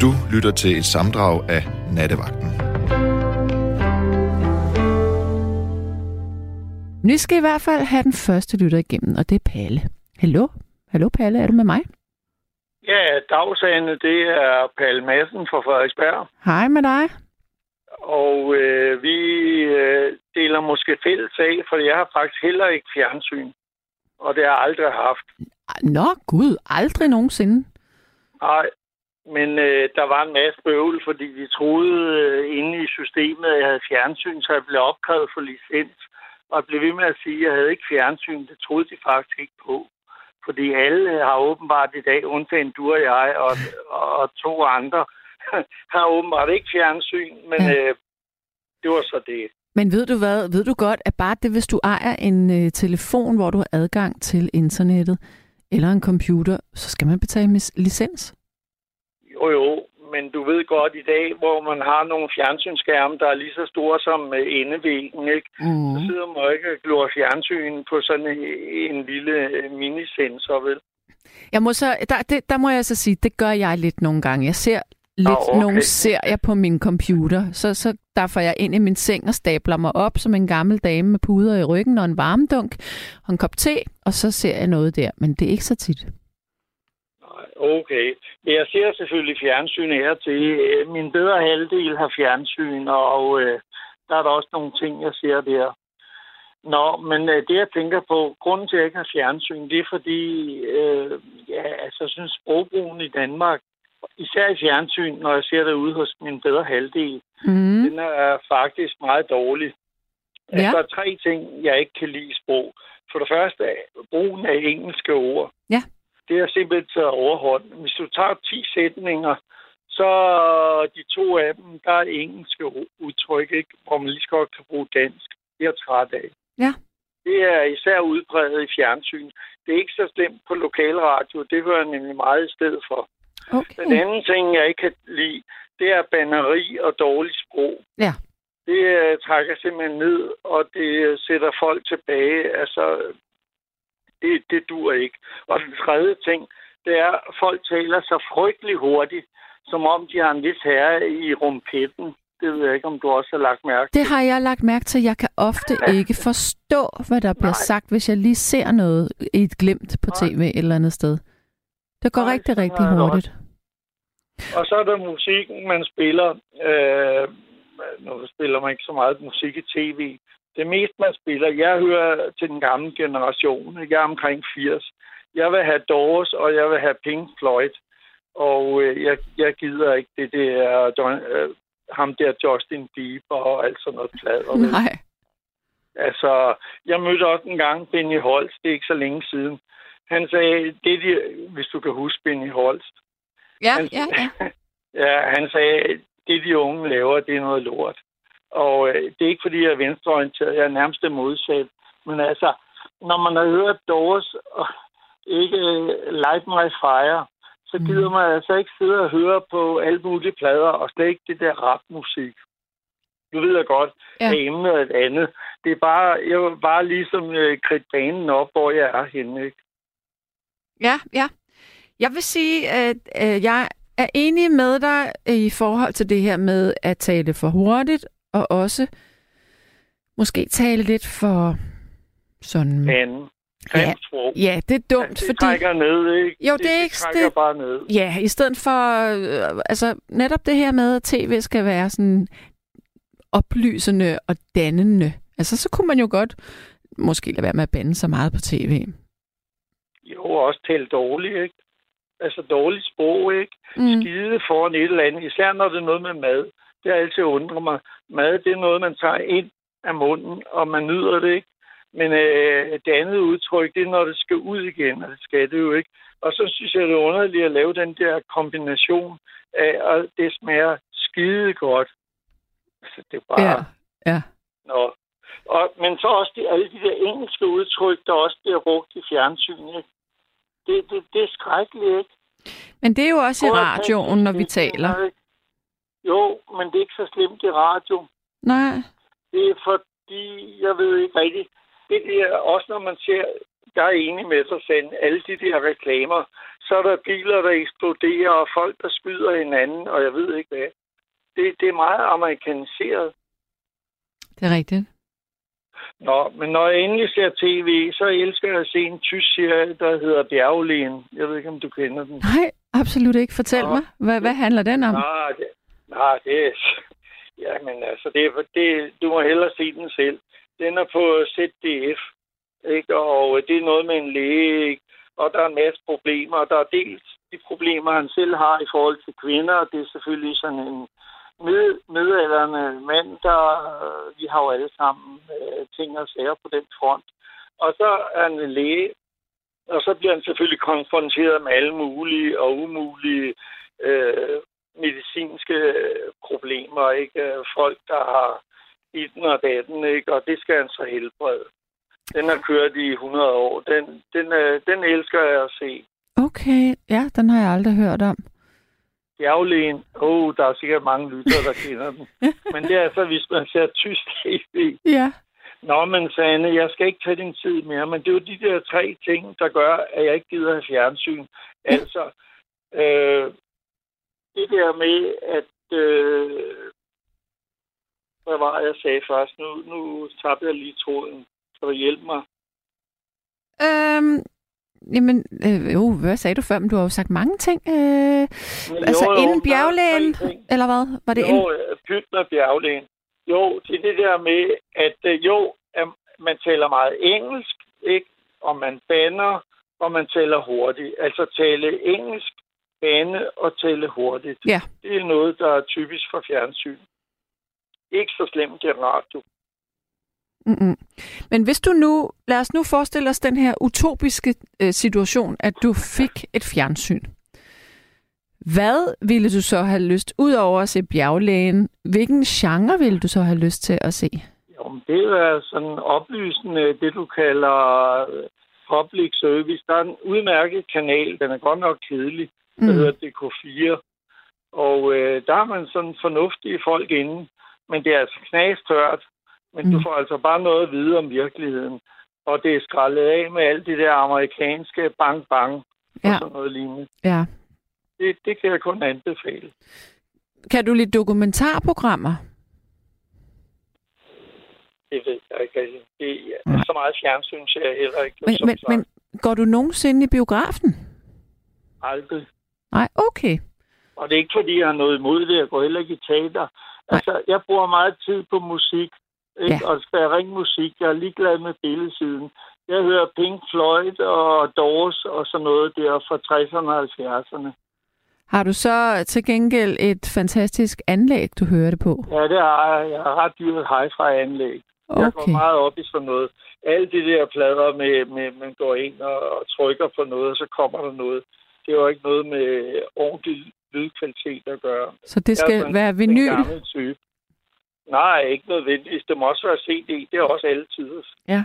Du lytter til et sammendrag af Nattevagten. Nu skal I hvert fald have den første lytter igennem, og det er Palle. Hallo? Hallo Palle, er du med mig? Ja, dagsagende, det er Palle Madsen fra Frederiksberg. Hej med dig. Og vi deler måske fælles sag, for jeg har faktisk heller ikke fjernsyn. Og det har jeg aldrig haft. Nå gud, aldrig nogensinde. Nej, men der var en masse bøvl, fordi de troede inde i systemet, at jeg havde fjernsyn, så jeg blev opkrævet for licens. Og jeg blev ved med at sige, at jeg havde ikke fjernsyn. Det troede de faktisk ikke på. Fordi alle har åbenbart i dag, undtagen du og jeg og to andre, har åbenbart ikke fjernsyn, men det var så det. Men ved du hvad? Ved du godt, at bare det, hvis du ejer en telefon, hvor du har adgang til internettet, eller en computer, så skal man betale licens? Jo jo, men du ved godt i dag, hvor man har nogle fjernsynsskærme, der er lige så store som endevæggen, ikke? Mm. Så sidder man ikke og glor fjernsyn på sådan en lille minisensor, vel? Jeg må så, der må jeg så sige, det gør jeg lidt nogle gange. Jeg ser lidt nogle serier på min computer, så derfor jeg ind i min seng og stabler mig op som en gammel dame med puder i ryggen og en varmedunk og en kop te, og så ser jeg noget der, men det er ikke så tit. Okay. Jeg ser selvfølgelig fjernsyn her til. Min bedre halvdel har fjernsyn, og der er der også nogle ting, jeg ser der. Nå, men det jeg tænker på, grunden til, at jeg ikke har fjernsyn, det er fordi, jeg synes sprogbrugen i Danmark, især i fjernsyn, når jeg ser det ude hos min bedre halvdel, den er faktisk meget dårlig. Ja. Altså, der er 3 ting, jeg ikke kan lide i sprog. For det første, brugen af engelske ord. Ja. Det er simpelthen taget overhånd. Hvis du tager 10 sætninger, så de 2 af dem, der er engelske udtryk, ikke? Hvor man lige så godt kan bruge dansk. Det er jeg træt af. Ja. Det er især udbredet i fjernsyn. Det er ikke så slemt på lokalradio. Det hører jeg nemlig meget i stedet for. Okay. Den anden ting, jeg ikke kan lide, det er banneri og dårligt sprog. Ja. Det trækker simpelthen ned, og det sætter folk tilbage. Altså, det dur ikke. Og den tredje ting, det er, at folk taler så frygtelig hurtigt, som om de har en vis herre i rumpetten. Det ved jeg ikke, om du også har lagt mærke til. Det har jeg lagt mærke til. Jeg kan ofte ikke forstå, hvad der bliver sagt, hvis jeg lige ser noget i et glimt på tv et eller andet sted. Det går rigtig hurtigt. Også. Og så er der musikken, man spiller. Nu spiller man ikke så meget musik i tv. Det meste, man spiller, jeg hører til den gamle generation. Jeg er omkring 80. Jeg vil have Doors, og jeg vil have Pink Floyd. Og jeg gider ikke det der, ham der Justin Bieber og alt sådan noget plader. Nej. Altså, jeg mødte også en gang Benny Holst, det er ikke så længe siden. Han sagde, hvis du kan huske Benny Holst. Ja, ja. Ja, han sagde, det de unge laver, det er noget lort. Og det er ikke, fordi jeg er venstreorienteret. Jeg er nærmest modsat. Men altså, når man har hørt Doors og ikke Light My Fire, så gider man altså ikke sidde og høre på alle mulige plader, og slet ikke det der rapmusik. Du ved jeg godt, at emnet er et andet. Det er bare, jeg var bare ligesom kridt banen op, hvor jeg er henne, ikke? Ja, ja. Jeg vil sige, at jeg er enig med dig i forhold til det her med at tale for hurtigt, og også måske tale lidt for sådan... Ja, det er dumt, det trækker ned, ikke? Jo, det trækker bare ned. Ja, i stedet for... altså, netop det her med, at tv skal være sådan oplysende og dannende. Altså, så kunne man jo godt måske lade være med at bande så meget på tv. Jo, også tale dårligt, ikke? Altså, dårligt sprog, ikke? Skide foran et eller andet, især når det er noget med mad. Det har altid undret mig. Mad, det er noget, man tager ind af munden, og man nyder det ikke. Men det andet udtryk, det er, når det skal ud igen, og det skal det jo ikke. Og så synes jeg, det er underligt at lave den der kombination af, og det smager skide godt. Altså, det er bare... Ja. Nå. Men så også alle de der engelske udtryk, der også bliver brugt i fjernsynet. Det er skrækkeligt, ikke? Men det er jo også i radioen, når vi taler. Jo, men det er ikke så slemt i radio. Nej. Det er fordi, jeg ved ikke rigtigt. Det er også, når man ser jeg er enig med dig, Sand. Alle de der reklamer, så er der biler, der eksploderer, og folk, der skyder hinanden, og jeg ved ikke hvad. Det er meget amerikaniseret. Det er rigtigt. Nå, men når jeg endelig ser tv, så elsker jeg at se en tysk serie, der hedder Dærglen. Jeg ved ikke, om du kender den. Nej, absolut ikke. Fortæl mig. Hvad handler den om? Nej, det er... Jamen, altså, du må hellere se den selv. Den er på ZDF, ikke? Og det er noget med en læge, ikke? Og der er en masse problemer. Der er dels de problemer, han selv har i forhold til kvinder, og det er selvfølgelig sådan en... midaldrende mænd, der vi har jo alle sammen ting og sager på den front. Og så er han en læge, og så bliver han selvfølgelig konfronteret med alle mulige og umulige medicinske problemer, ikke? Folk, der har itten og datten, ikke? Og det skal han så helbrede. Den har kørt i 100 år. Den elsker jeg at se. Okay, ja, den har jeg aldrig hørt om. Dærglen. Der er sikkert mange lyttere, der kender den. Men det er så, hvis man ser tysk tv. Ja. Nå, men Sanne, jeg skal ikke tage din tid mere, men det er jo de der 3 ting, der gør, at jeg ikke gider have fjernsyn. Altså, det der med, at... Hvad var jeg sagde først? Nu tabte jeg lige tråden. Kan du hjælpe mig? Jamen, hvad sagde du før? Men du har jo sagt mange ting. Inden bjerglægen, eller hvad? Var det pyt med bjerglægen. Jo, det er det der med, at at man taler meget engelsk, ikke? Og man bander, og man taler hurtigt. Altså tale engelsk, bande og tale hurtigt. Ja. Det er noget, der er typisk for fjernsyn. Ikke så slemt i radio. Mm-mm. Men hvis du nu, lad os nu forestille os den her utopiske situation, at du fik et fjernsyn. Hvad ville du så have lyst, udover at se Bjerglægen, hvilken genre ville du så have lyst til at se? Jo, det er sådan oplysende, det du kalder public service. Der er en udmærket kanal, den er godt nok kedelig, der hedder DK4. Og der er man sådan fornuftige folk inde, men det er altså knastørt. Men du får altså bare noget at vide om virkeligheden. Og det er skrællet af med alt det der amerikanske bang-bang og sådan noget lignende. Ja. Det kan jeg kun anbefale. Kan du lide dokumentarprogrammer? Det ved jeg ikke. Så meget fjernsyn ser jeg heller ikke. Men går du nogensinde i biografen? Aldrig. Nej, okay. Og det er ikke, fordi jeg har noget imod det. Jeg går heller ikke i teater. Altså, jeg bruger meget tid på musik. Ja. Og skal jeg ringe musik? Jeg er ligeglad med billedsiden. Jeg hører Pink Floyd og Doors og sådan noget der fra 60'erne og 70'erne. Har du så til gengæld et fantastisk anlæg, du hører det på? Ja, det har jeg. Jeg har ret dyrt hi-fi-anlæg. Okay. Jeg går meget op i sådan noget. Alle de der plader med man går ind og trykker på noget, og så kommer der noget. Det er jo ikke noget med ordentlig lydkvalitet at gøre. Så det skal være vinyl? En gammel type. Nej, ikke nødvendigvis. Det må også være CD. Det er også alle tider. Ja.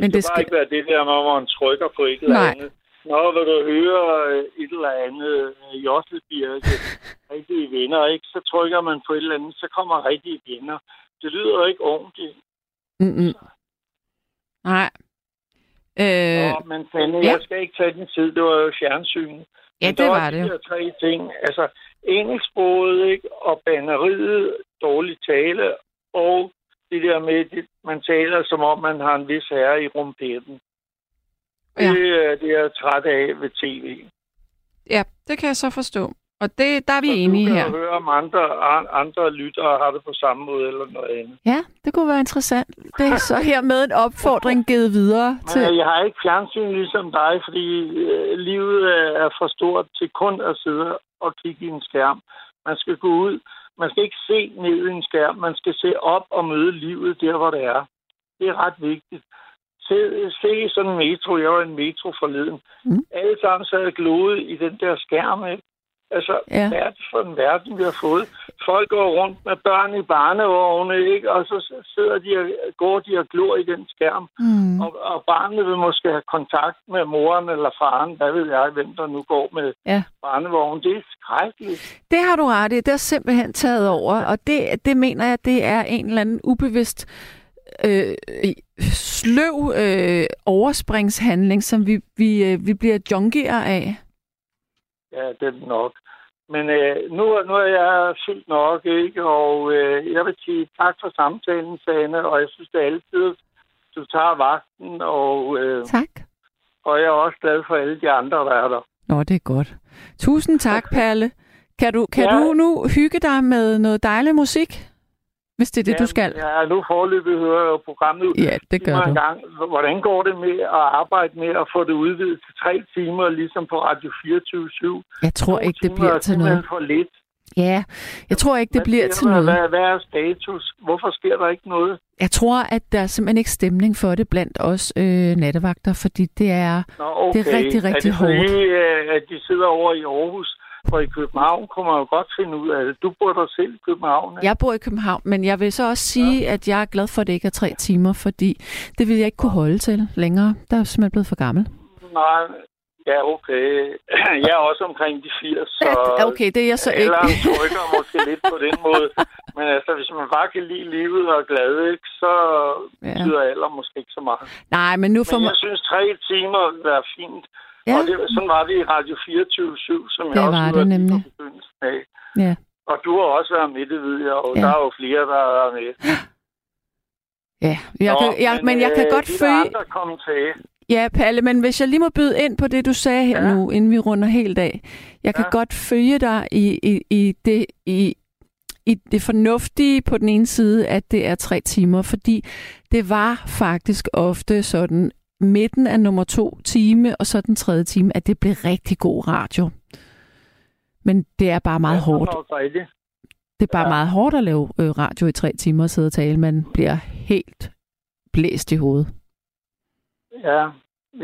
Men det skal bare ikke være det der, når man trykker på et eller andet. Nå, vil du høre et eller andet Josselbjerg, rigtige venner, ikke? Så trykker man på et eller andet, så kommer rigtige venner. Det lyder ikke ordentligt. Mm-mm. Nej. Nå, men fandme, jeg skal ikke tage den tid. Det var jo fjernsyn. Ja, det var det. Der var de her 3 ting. Altså, engelsksproget, ikke? Og banderiet, dårlig tale, og det der med, at man taler, som om man har en vis herre i rumpetten. Ja. Det er jeg træt af ved tv. Ja, det kan jeg så forstå. Og der er vi enige her. Du kan høre, om andre lyttere har det på samme måde eller noget andet. Ja, det kunne være interessant. Det er så hermed en opfordring givet videre til... Men jeg har ikke fjernsyn ligesom dig, fordi livet er for stort til kun at sidde og kigge i en skærm. Man skal gå ud. Man skal ikke se ned i en skærm. Man skal se op og møde livet der, hvor det er. Det er ret vigtigt. Se sådan en metro. Jeg var en metro forleden. Alle sammen sad og gloede i den der skærm, ikke? Altså, hvad er det for en verden, vi har fået? Folk går rundt med børn i barnevogne, ikke? Og så går de og glor i den skærm. Og barnet vil måske have kontakt med moren eller faren. Hvad ved jeg, hvem der nu går med barnevognen. Det er skrækkeligt. Det har du ret i. Det er simpelthen taget over. Og det mener jeg, det er en eller anden ubevidst sløv overspringshandling, som vi bliver junkier af? Ja, det er det nok. Men nu er jeg sygt nok, ikke? Og jeg vil sige tak for samtalen, Sanne, og jeg synes det er altid, du tager vagten, og tak. Og jeg er også glad for alle de andre, der er der. Nå, det er godt. Tusind tak, okay. Palle. Kan du nu hygge dig med noget dejlig musik? Hvis det er det, du skal. Ja, nu forløbet hører jeg jo programmet. Ja, det gør du. Gang. Hvordan går det med at arbejde med at få det udvidet til 3 timer, ligesom på Radio 24/7? Jeg tror ikke, det bliver til noget. For lidt. Ja, jeg tror ikke, det bliver til noget. Hvad er status? Hvorfor sker der ikke noget? Jeg tror, at der er simpelthen ikke stemning for det blandt os nattevagter, fordi det er, det er rigtig, rigtig hårdt. Er det fordi, at de sidder over i Aarhus? For i København kunne man jo godt finde ud af det. Du bor der selv i København, ikke? Jeg bor i København, men jeg vil så også sige, at jeg er glad for, at det ikke er 3 timer, fordi det ville jeg ikke kunne holde til længere. Der er simpelthen blevet for gammel. Nej, ja, okay. Jeg er også omkring de 80, så... Ja, okay, det er jeg så ikke. Eller trykker måske lidt på den måde. Men altså, hvis man bare kan lide livet og er glad, ikke, så betyder alder måske ikke så meget. Nej, men nu får man... jeg synes, 3 timer er fint. Ja. Og sådan var det i Radio 24/7, som det jeg også hørte på begyndelsen af. Ja. Og du har også været med, det ved jeg, og der er jo flere, der er med. Ja, jeg kan godt føle... Ja, Palle, men hvis jeg lige må byde ind på det, du sagde her nu, inden vi runder helt af. Jeg kan godt følge dig i det fornuftige på den ene side, at det er 3 timer, fordi det var faktisk ofte sådan... midten af nummer 2 time, og så den 3. time, at det blev rigtig god radio. Men det er bare meget hårdt. Det er bare meget hårdt at lave radio i 3 timer og sidde og tale. Man bliver helt blæst i hovedet. Ja,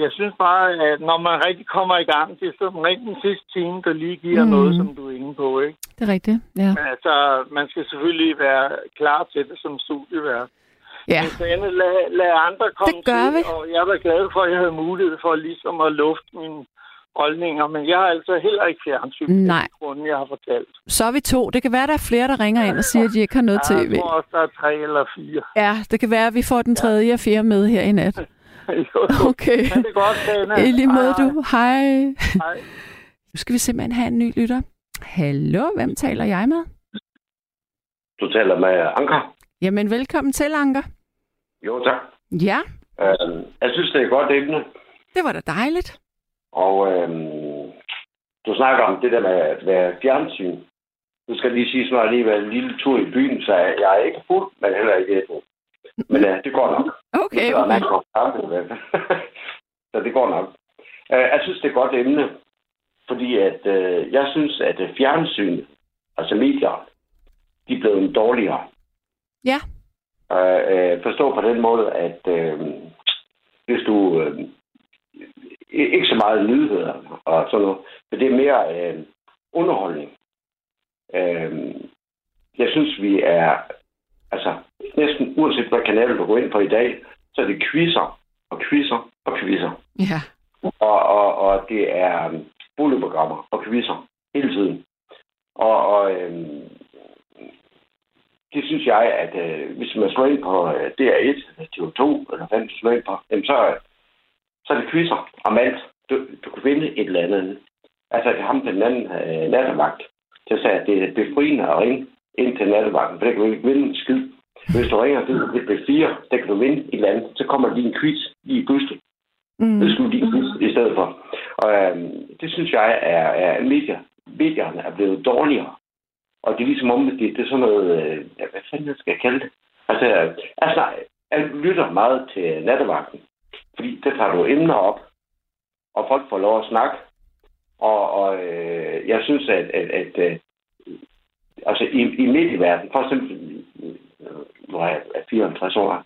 jeg synes bare, at når man rigtig kommer i gang, det er sådan rigtig den sidste time, der lige giver noget, som du er inde på, ikke? Det er rigtigt, ja. Men altså, man skal selvfølgelig være klar til det som studievært. Ja. Lad andre komme til, og jeg var glad for, at jeg havde mulighed for ligesom at lufte mine holdninger, men jeg har altså heller ikke fjernsyn, grunden jeg har fortalt. Så er vi 2. Det kan være, der er flere, der ringer ind og siger, at de ikke har noget tv. Jeg tror også, der er 3 eller 4. Ja, det kan være, at vi får den 3. og 4. med her i nat. Okay. Ja, det er godt, Sanne. I lige måde, du. Hej. Hej. Nu skal vi simpelthen have en ny lytter. Hallo, hvem taler jeg med? Du taler med Anker. Jamen, velkommen til, Anker. Jo, tak. Ja. Jeg synes, det er et godt emne. Det var da dejligt. Og du snakker om det der med at være fjernsyn. Du skal lige sige, at jeg lige var en lille tur i byen, så jeg er ikke fuld, men heller ikke ædru. Men det går nok. Okay. Så det går nok. Jeg synes, det er et godt emne, fordi at, jeg synes, at fjernsyn, altså medier, de er blevet dårligere. Ja. Forstå på den måde, at hvis du ikke så meget nyheder og sådan noget, men det er mere underholdning. Jeg synes, vi er altså næsten uanset hvad kanal du går ind på i dag, så er det quizzer og quizzer og quizzer. Ja. Og det er boligprogrammer og quizzer hele tiden. Det synes jeg, at hvis man slår ind på DR1, TV2, eller hvad man slår ind på, så er det quizzer om alt. Du kan vinde et eller andet. Altså, jeg ham til den anden nattevagt. Jeg sagde, at det er befriende at ringe ind til nattevagten, for det kan du ikke vinde en skid. Hvis du ringer til B4, der kan du vinde et eller andet. Så kommer lige en quiz lige pludselig. Det skulle lige en quiz i stedet for. Og det synes jeg, at medierne er blevet dårligere. Og det er ligesom om, at det er sådan noget... hvad fanden skal jeg kalde det? Altså, jeg lytter meget til nattevagten. Fordi der tager du emner op, og folk får lov at snakke. Og jeg synes, at altså, i medieverdenen... For eksempel... Nu er jeg 54 år.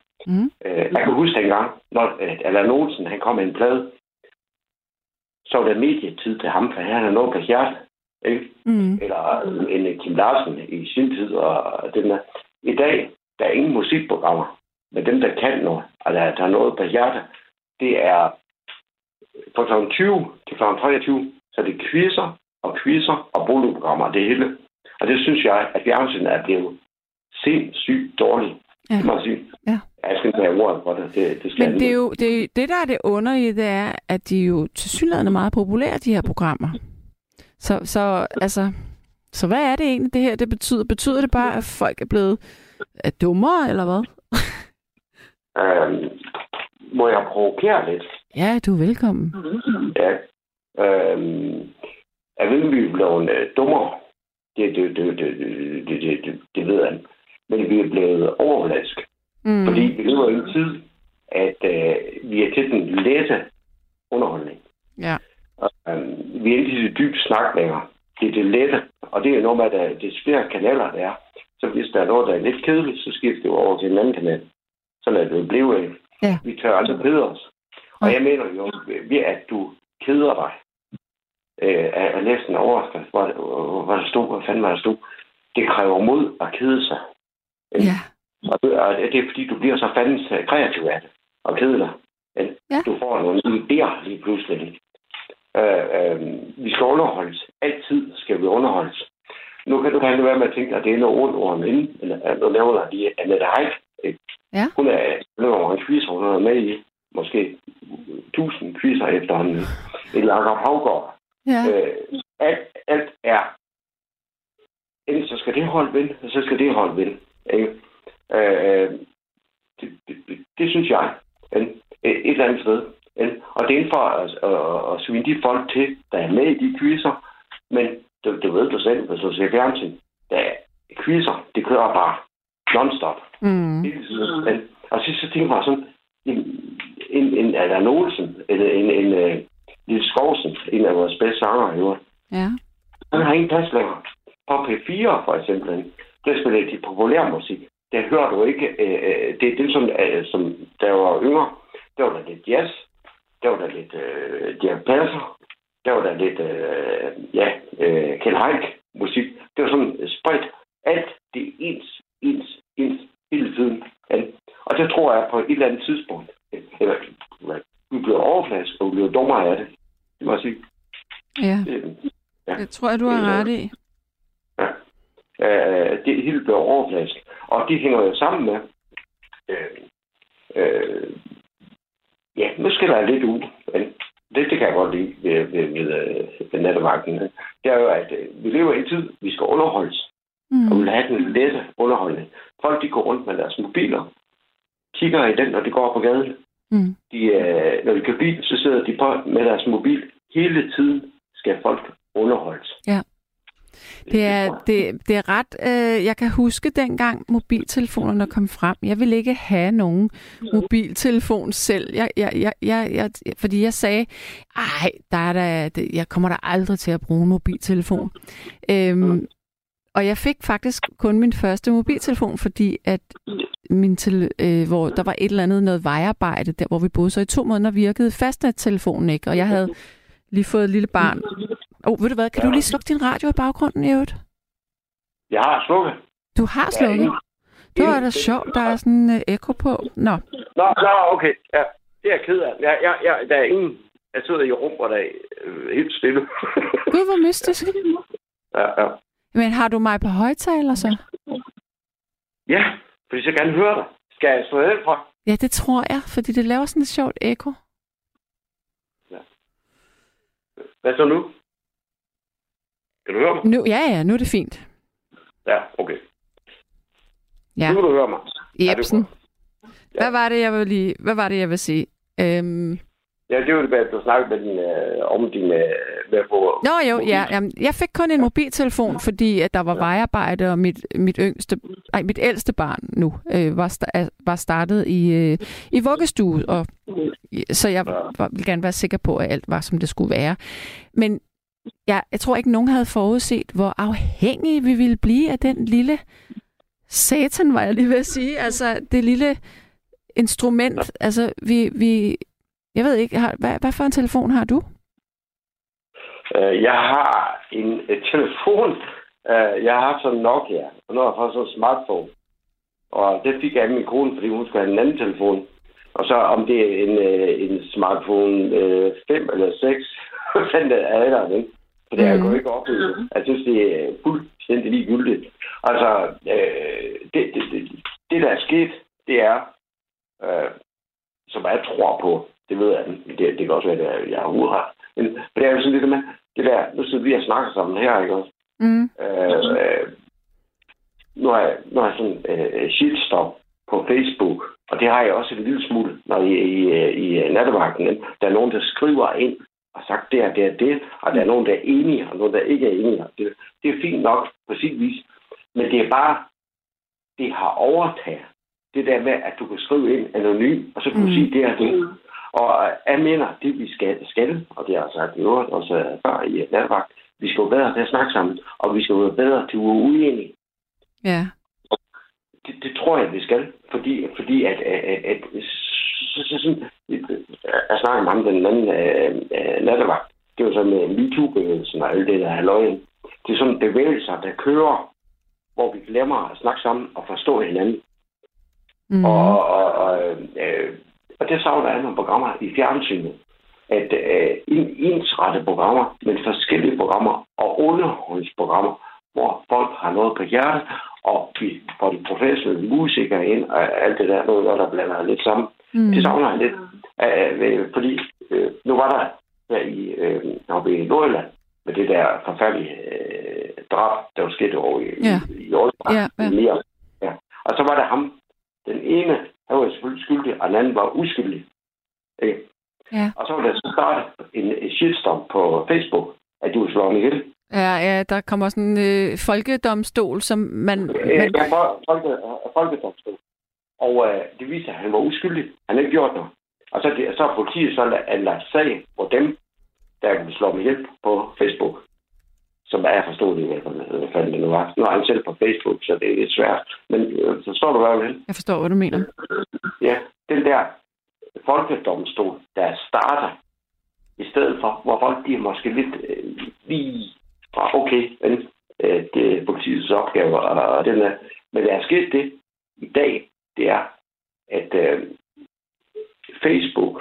Jeg kan huske dengang, når Nolsen, han kom med en plade, så var der medietid til ham, for han havde noget på hjertet. Eller en Kim Larsen i sin tid og den der. I dag, der er ingen musikprogrammer, men dem, der kan noget, og der har noget på hjertet, det er fra kl. 20 til kl. 23, så det er quizzer og quizzer og boligprogrammer, det hele. Og det synes jeg, at fjernsyn er blevet sindssygt dårligt. Det må jeg sige. Ja. Jeg skal ikke have ordet for det. Det skal. Men det er jo, det, der er det underlige, det er, at de jo tilsyneladende er meget populære, de her programmer. Så altså... Så hvad er det egentlig, det her det betyder? Betyder det bare, at folk er blevet dummere, eller hvad? Må jeg provokere lidt? Ja, du er velkommen. Ja. Er vi blevet dummere? Det ved jeg. Men vi er blevet overfladiske. Mm. Fordi vi lever i en tid, at vi er til den lette underholdning. Ja. Vi er ikke til det dybe snak længere. Det er det lette, og det er noget med, at der er flere kanaler, der er. Så hvis der er noget, der er lidt kedeligt, så skifter det over til en anden kanal. Sådan er det blevet af. Ja. Vi tør aldrig kede os. Og jeg mener jo, at du keder dig. Er næsten overrasket, hvor der stod, hvor fanden var der stod. Det kræver mod at kede sig. Ja. Og det er fordi, du bliver så fandens kreativ af det, og kede dig. Ja. Du får nogle idéer lige pludselig. Vi skal underholdes. Altid skal vi underholdes. Nu kan du ikke være med at tænke, at det er noget ondt over hende. Nu laver der lige Annette Heick. Ja. Hun laver en quiz, hun er med i måske 1000 quizzer efterhånden. Et Anker Havgård. Ja. Alt er. Enten så skal det holde vind, og så skal det holde vind. Det synes jeg. Et eller andet sted. Og det er for at svine de folk til, der er med i de quizzer. Men det ved du selv, hvis du ser fjernsyn. Der er quizzer, det kører bare non-stop. Mm. Og sidst så tænkte jeg sådan, en Allan Olsen, eller en Lille Skovsen, en af vores bedste sanger, jo. Ja. Han har ingen plads længere. På P4 for eksempel, der spiller de populære musik. Der hører du ikke, det er det, som der var yngre. Der var der lidt jazz. Der var der lidt Passer. Der var der lidt Kjell Heick musik. Det var sådan spredt. Alt det er ens hele tiden. Og det tror jeg på et eller andet tidspunkt. Vi blev overflads, og vi blev dummere af det. Det må jeg sige. Ja. Ja. Det tror jeg, du har ret i. Ja. Det hele blev overflads. Og det hænger jo sammen med... Ja, nu skal der lidt ud. Det kan jeg godt lide ved nattevagten. Det er jo, at vi lever i en tid, vi skal underholdes. Og vi vil have den lette underholdning. Folk, de går rundt med deres mobiler, kigger i den, når de går på gaden. Mm. Når de kører bil, så sidder de på med deres mobil. Hele tiden skal folk underholdes. Ja. Det er ret... jeg kan huske dengang mobiltelefonerne kom frem. Jeg ville ikke have nogen mobiltelefon selv. Fordi jeg sagde, jeg kommer da aldrig til at bruge en mobiltelefon. Og jeg fik faktisk kun min første mobiltelefon, fordi at hvor der var et eller andet noget vejarbejde, der hvor vi boede. Så i 2 måneder virkede fastnettelefonen ikke, og jeg havde lige fået et lille barn... ved du hvad? Kan du lige slukke din radio i baggrunden, Evert? Jeg har slukket. Du har slukket? Det var da sjovt, der er sådan en ekko på. Nå, okay. Ja, det er jeg ked af. Der er ingen... Jeg sidder i rum, og der er helt stille. Gud, hvor mystisk. Ja. Men har du mig på højttaler så? Ja, fordi så gerne høre dig. Skal jeg slå den fra? Ja, det tror jeg, fordi det laver sådan et sjovt ekko. Ja. Hvad så nu? Kan du høre mig? Nu er det fint. Ja, okay. Ja. Nu kan du høre mig. Jebsen. Ja. Hvad var det, jeg vil sige? Ja, det var det, at du snakkede med om din... Jeg fik kun en mobiltelefon, fordi at der var vejarbejde, og mit ældste barn nu var startet i vuggestue, og så jeg ville gerne være sikker på, at alt var, som det skulle være. Men jeg tror ikke, nogen havde forudset, hvor afhængige vi ville blive af den lille satan, var jeg lige ved at sige. Altså, det lille instrument. Altså, jeg ved ikke, hvad for en telefon har du? Jeg har en telefon. Jeg har haft sådan en Nokia, og nu har jeg fået sådan en smartphone. Og det fik jeg af min kone, fordi hun skulle have en anden telefon. Og så om det er en smartphone 5 eller 6... fandt jeg alderen, ikke? For det har jeg jo ikke oplevet. Jeg synes, det er fuldstændig ligegyldigt. Altså, Det, der er sket, det er, som jeg tror på, det ved jeg, det kan også være, at jeg er udret. Men det er jo sådan lidt med, det der, nu sidder vi og snakker sammen her, ikke også? Mm. Nu har jeg sådan shitstop på Facebook, og det har jeg også en lille smule, når i nattevagten, der er nogen, der skriver ind og sagt, det er det, og der er nogen, der er enige, og nogen, der ikke er enige. Det er fint nok på sin vis, men det er bare, det har overtaget. Det der med, at du kan skrive ind anonym, og så kan du sige, det er det. Og jeg mener, det vi skal, og det har jeg sagt i øvrigt, også før i nattevagt, vi skal jo bedre til at snakke sammen, og vi skal jo bedre til at være uenige. Ja. Det tror jeg, vi skal, fordi at jeg snakker med ham den anden nattevagt. Det er jo så med MeToo-bevægelsen og alt det, der er løgn. Det er sådan bevægelser, der kører, hvor vi glemmer at snakke sammen og forstå hinanden. Mm. Og det savner jeg nogle programmer i fjernsynet. At ensrette programmer, men forskellige programmer og underholdningsprogrammer, hvor folk har noget på hjertet, og vi får de professionelle musikere ind, og alt det der, noget, der blander lidt sammen. Mm. Det savner jeg lidt. Fordi nu var der oppe i Nordjylland med det der forfærdelige drab, der var sket over i Aalborg. Yeah. Ja. Og så var der ham. Den ene, han var selvfølgelig skyldig, og den anden var uskyldig. Okay. Ja. Og så var der så startet en shitstorm på Facebook, at du slår mig ihjel. Ja, der kommer også en folkedomstol, som man... Folkedomstol. Og det viser, at han var uskyldig. Han havde ikke gjort noget. Og så er politiet sådan, at lagt sag på dem, der slår mig ihjel på Facebook. Som jeg forstod det i hvert fald, det nu var. Nu er han selv på Facebook, så det er lidt svært. Men forstår du, hvad jeg vil? Jeg forstår, hvad du mener. Ja, den der folkedomstol, der starter, i stedet for, hvor folk de er måske lidt lige fra, okay, det er politiets opgave, og den der. Men der er sket det i dag, det er, at Facebook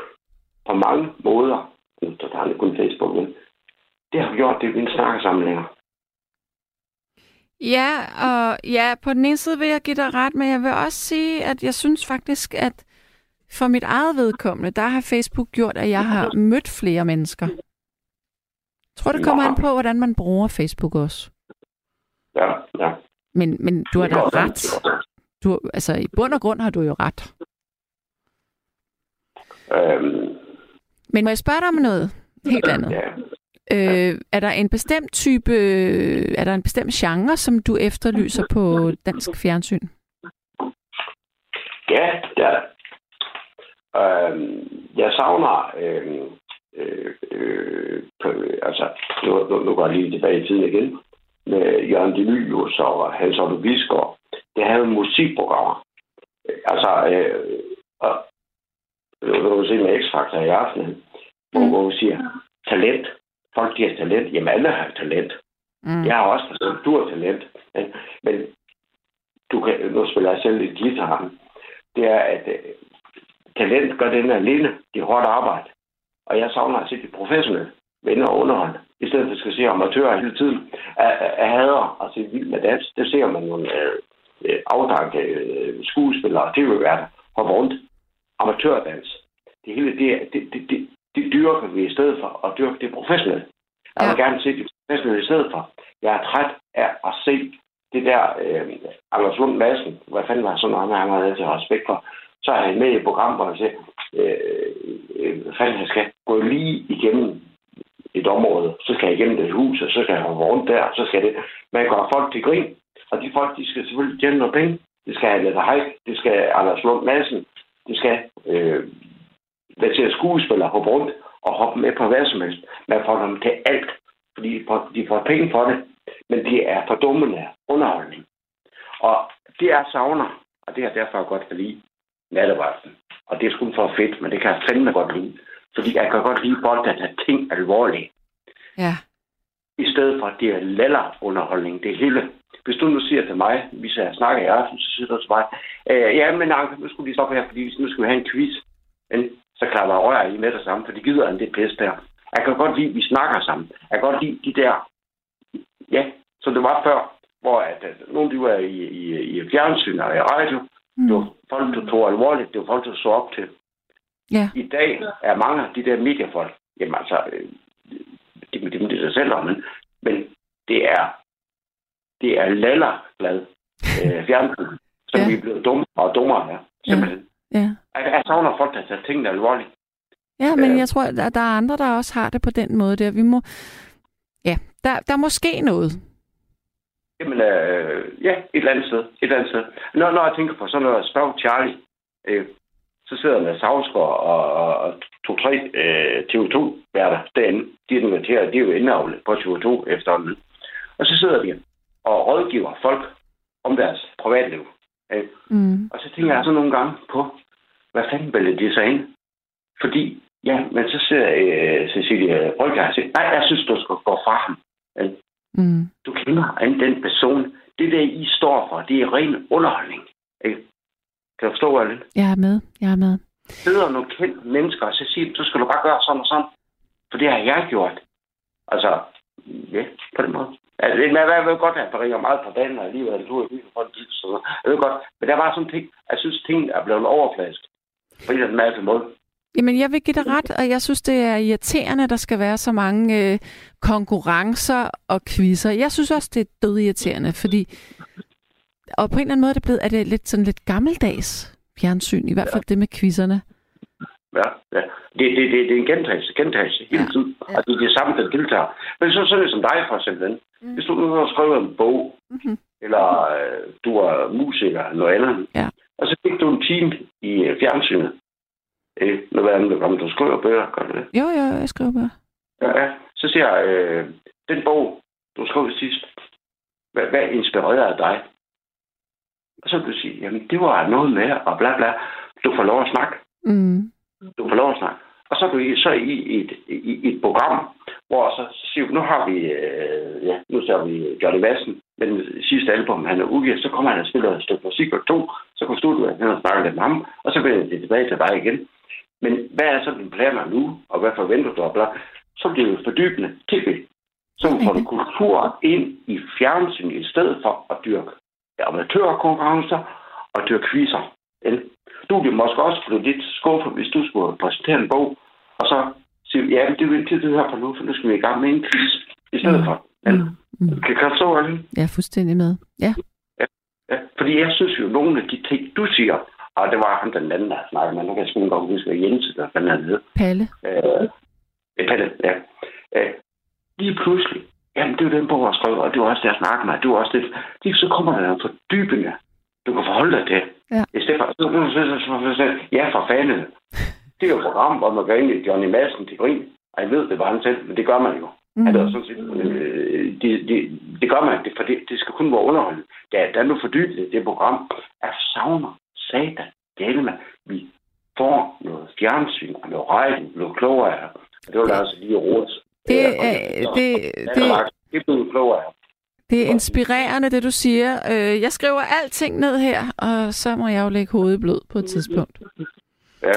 på mange måder, nu tager det kun Facebook, men det har gjort det, vi snakker sammen længere. Ja, og ja, på den ene side vil jeg give dig ret, men jeg vil også sige, at jeg synes faktisk, at for mit eget vedkommende, der har Facebook gjort, at jeg har mødt flere mennesker. Jeg tror, det kommer an på, hvordan man bruger Facebook også. Ja. Men du har da ret. Altså, i bund og grund har du jo ret. Men må jeg spørge dig om noget helt andet? Ja. Er der en bestemt genre, som du efterlyser på dansk fjernsyn? Ja, det er der. Jeg savner, nu går jeg lige tilbage i tiden igen, med Jørgen de Mylius og Hans Otto Bisgaard. Det havde musikprogrammer. Nu vil vi se med X-Factor i aftenen, hvor vi siger talent. Folk, de har talent. Jamen, alle har talent. Mm. Jeg har også talent. Du har talent. Men du kan, nu spiller jeg selv i guitaren. Det er, at talent gør den alene. Det er hårdt arbejde. Og jeg savner at se de professionelle venner og underholde. I stedet for at skal se amatører hele tiden. Jeg hader at se Vild med Dans. Der ser man nogle afdankede skuespillere og tv-værter hoppe rundt. Amatørdans. Det hele, det dyrker vi i stedet for, og dyrker det professionelle. Jeg vil gerne se det professionelle i stedet for. Jeg er træt af at se det der Anders Lund Madsen. Hvad fanden var sådan noget, han havde til respekt for? Så er han med i et program, hvor han siger, fanden skal gå lige igennem et område. Så skal jeg igennem et hus, og så skal jeg have rundt der, og så skal det. Man gør folk til grin, og de folk, de skal selvfølgelig tjene noget penge. Det skal have Lette Heick, det skal Anders Lund Madsen, det skal... Hvad siger skuespillere, hoppe rundt og hoppe med på hvad som helst. Man får dem til alt, fordi de får penge for det, men det er fordummende underholdning. Og det er savner, og det er derfor godt at lide nattevagten. Og det er sgu for fedt, men det kan jeg fandme godt lide. Fordi jeg kan godt lide folk, der tager ting alvorligt. Ja. I stedet for, at det er lallerunderholdning, det hele. Hvis du nu siger til mig, hvis jeg snakker i aften, så siger du til mig, men Anker, nu skulle vi stoppe her, fordi nu skal vi have en quiz. Så klapper jeg rører i med det samme, for det gider en det pisse der. Jeg kan godt lide, at vi snakker sammen. Jeg kan godt lide de der, som det var før, hvor at nogle de var i fjernsyn og i radio, Det var folk, du tog alvorligt. Det var folk, du så op til. Ja. I dag er mange af de der mediefolk, jamen altså, det må de sig selv om, men det er lallerglad fjernsyn, som vi er blevet dummere og dummere her. Simpelthen. Ja. Jeg savner folk, der tager tingene alvorligt. Ja, men jeg tror, at der er andre, der også har det på den måde der. Vi må... Ja, der er måske noget. Jamen, ja, et eller andet sted. Når jeg tænker på sådan noget, spørg Charlie, så sidder med Savsgaard og 2-3 TV2-værter derinde. De er inviteret, de er jo indavlet på TV2 efterhånden. Og så sidder de og rådgiver folk om deres privatliv. Og så tænker jeg så nogle gange på, hvad fanden vælger de sig ind? Fordi, ja, men så siger Cecilie Brygger og siger, nej, jeg synes, du skal gå fra ham. Du kender den person. Det der, I står for, det er ren underholdning. Kan du forstå, hvad det? Jeg er med. Sidder nogle kendte mennesker, og så siger, så skal du bare gøre sådan og sådan. For det har jeg gjort. Altså, ja, på den måde. Altså, jeg ved godt, at der ringer meget på dagen, og alligevel er det tur i byen for en tid. Jeg ved godt, men der var sådan ting, jeg synes, tingene er blevet overfladiske. På en eller anden mærkelig måde. Jamen, jeg vil give dig ret, og jeg synes, det er irriterende, at der skal være så mange konkurrencer og quizzer. Jeg synes også, det er dødirriterende, fordi... Og på en eller anden måde er det lidt sådan lidt gammeldags fjernsyn, i hvert fald det med quizzerne. Ja. Det er en gentagelse hele tiden. Ja. Og det er det samme, der deltager. Men så sådan som dig, for eksempel. Hvis du nu har skrevet en bog, eller du er musiker eller noget andet, og så fik du en time i fjernsynet. Når hvad andet, om du skriver bøger, gør du det? Jo, jeg skriver bøger. Ja. Så siger jeg, den bog, du skrev sidst, hvad inspirerede dig? Og så vil du sige, jamen det var noget med, og bla bla, du får lov at snakke. Og så er du i et program, hvor så siger du, nu ser vi Johnny Madsen, men sidste album, han er udgivet, så kommer han og spiller et stykke musik og to, så kommer studiet, han har snakket lidt med ham, og så vender det tilbage til dig igen. Men hvad er så din planer nu, og hvad forventer du, og bla? Så bliver det fordybende tv. Så får du kulturen ind i fjernsyn i stedet for at dyrke amatørkonkurrencer og dyrke quizzer. Du ville måske også blive lidt skuffet, hvis du skulle præsentere en bog, og så siger ja, det vil ikke det her på nu, for nu skal vi i gang med en quiz i stedet for. Kan du så, Arlene? Jeg er fuldstændig med. Ja. Fordi jeg synes jo, nogle af de ting, du siger, og det var ham den anden, der snakkede med, nu kan jeg sgu ikke godt huske, at Jens, der fandt han nede. Palle, ja. Lige pludselig, jamen det er jo den bog, jeg skrev, og det var også det, jeg snakkede med, det var også det. Så kommer der nogle fordybninger. Du kan forholde dig til. Ja. I stedet for, for fanden. Det er jo et program, hvor man går ind i Johnny Madsen til grin. Og jeg ved, det var han selv, men det gør man jo. Det gør man, for det skal kun være underholdende. Der er nu fordybet det program. Jeg savner satan. Vi får noget fjernsyn, og noget regning, noget klogere her. Det var da også lige råd. Det blev klogere her. Det er inspirerende, det du siger. Jeg skriver alting ned her, og så må jeg jo lægge hovedet blød på et tidspunkt. Ja.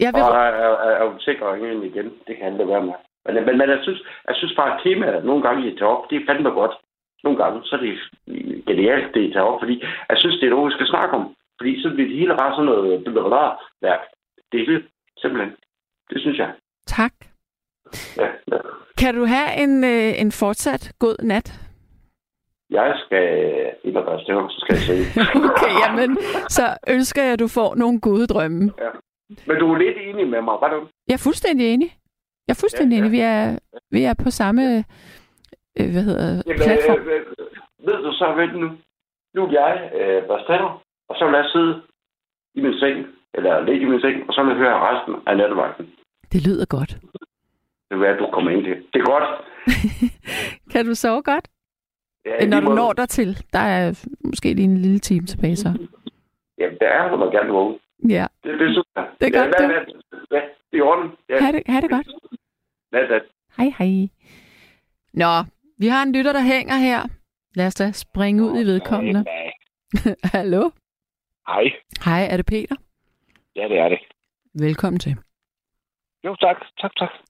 Jeg vil sikre hende igen. Det kan det være med. Men jeg synes bare, at temaet nogle gange, I tager op, det er fandme godt. Nogle gange, så er det genialt, det I tager op, fordi jeg synes, det er noget, vi skal snakke om. Fordi så bliver det hele bare sådan noget blablabla. Det er vildt, simpelthen. Det synes jeg. Tak. Ja. Kan du have en fortsat god nat? Jeg skal ind og gøre støv, så skal jeg se. Okay, jamen, så ønsker jeg, at du får nogle gode drømme. Ja. Men du er lidt enig med mig, var du? Jeg er fuldstændig enig. Vi er på samme, platform. Ved du så, ved du nu? Nu er jeg børstænder, og så vil jeg sidde i min seng, eller lidt i min seng, og så vil jeg høre resten af nattevagten. Det lyder godt. Det vil jeg, du kommer ind til. Det er godt. Kan du sove godt? Ja, når du når dig til, der er måske lige en lille time tilbage så. Jamen, der er, hvor man gerne vil våge. Ja. Det synes jeg. Det er godt, det. Ja, det er orden. Ja. Ha' det godt. Nat. Hej. Nå, vi har en lytter, der hænger her. Lad os da springe ud i vedkommende. Hej. Hallo? Hej, er det Peter? Ja, det er det. Velkommen til. Jo, tak.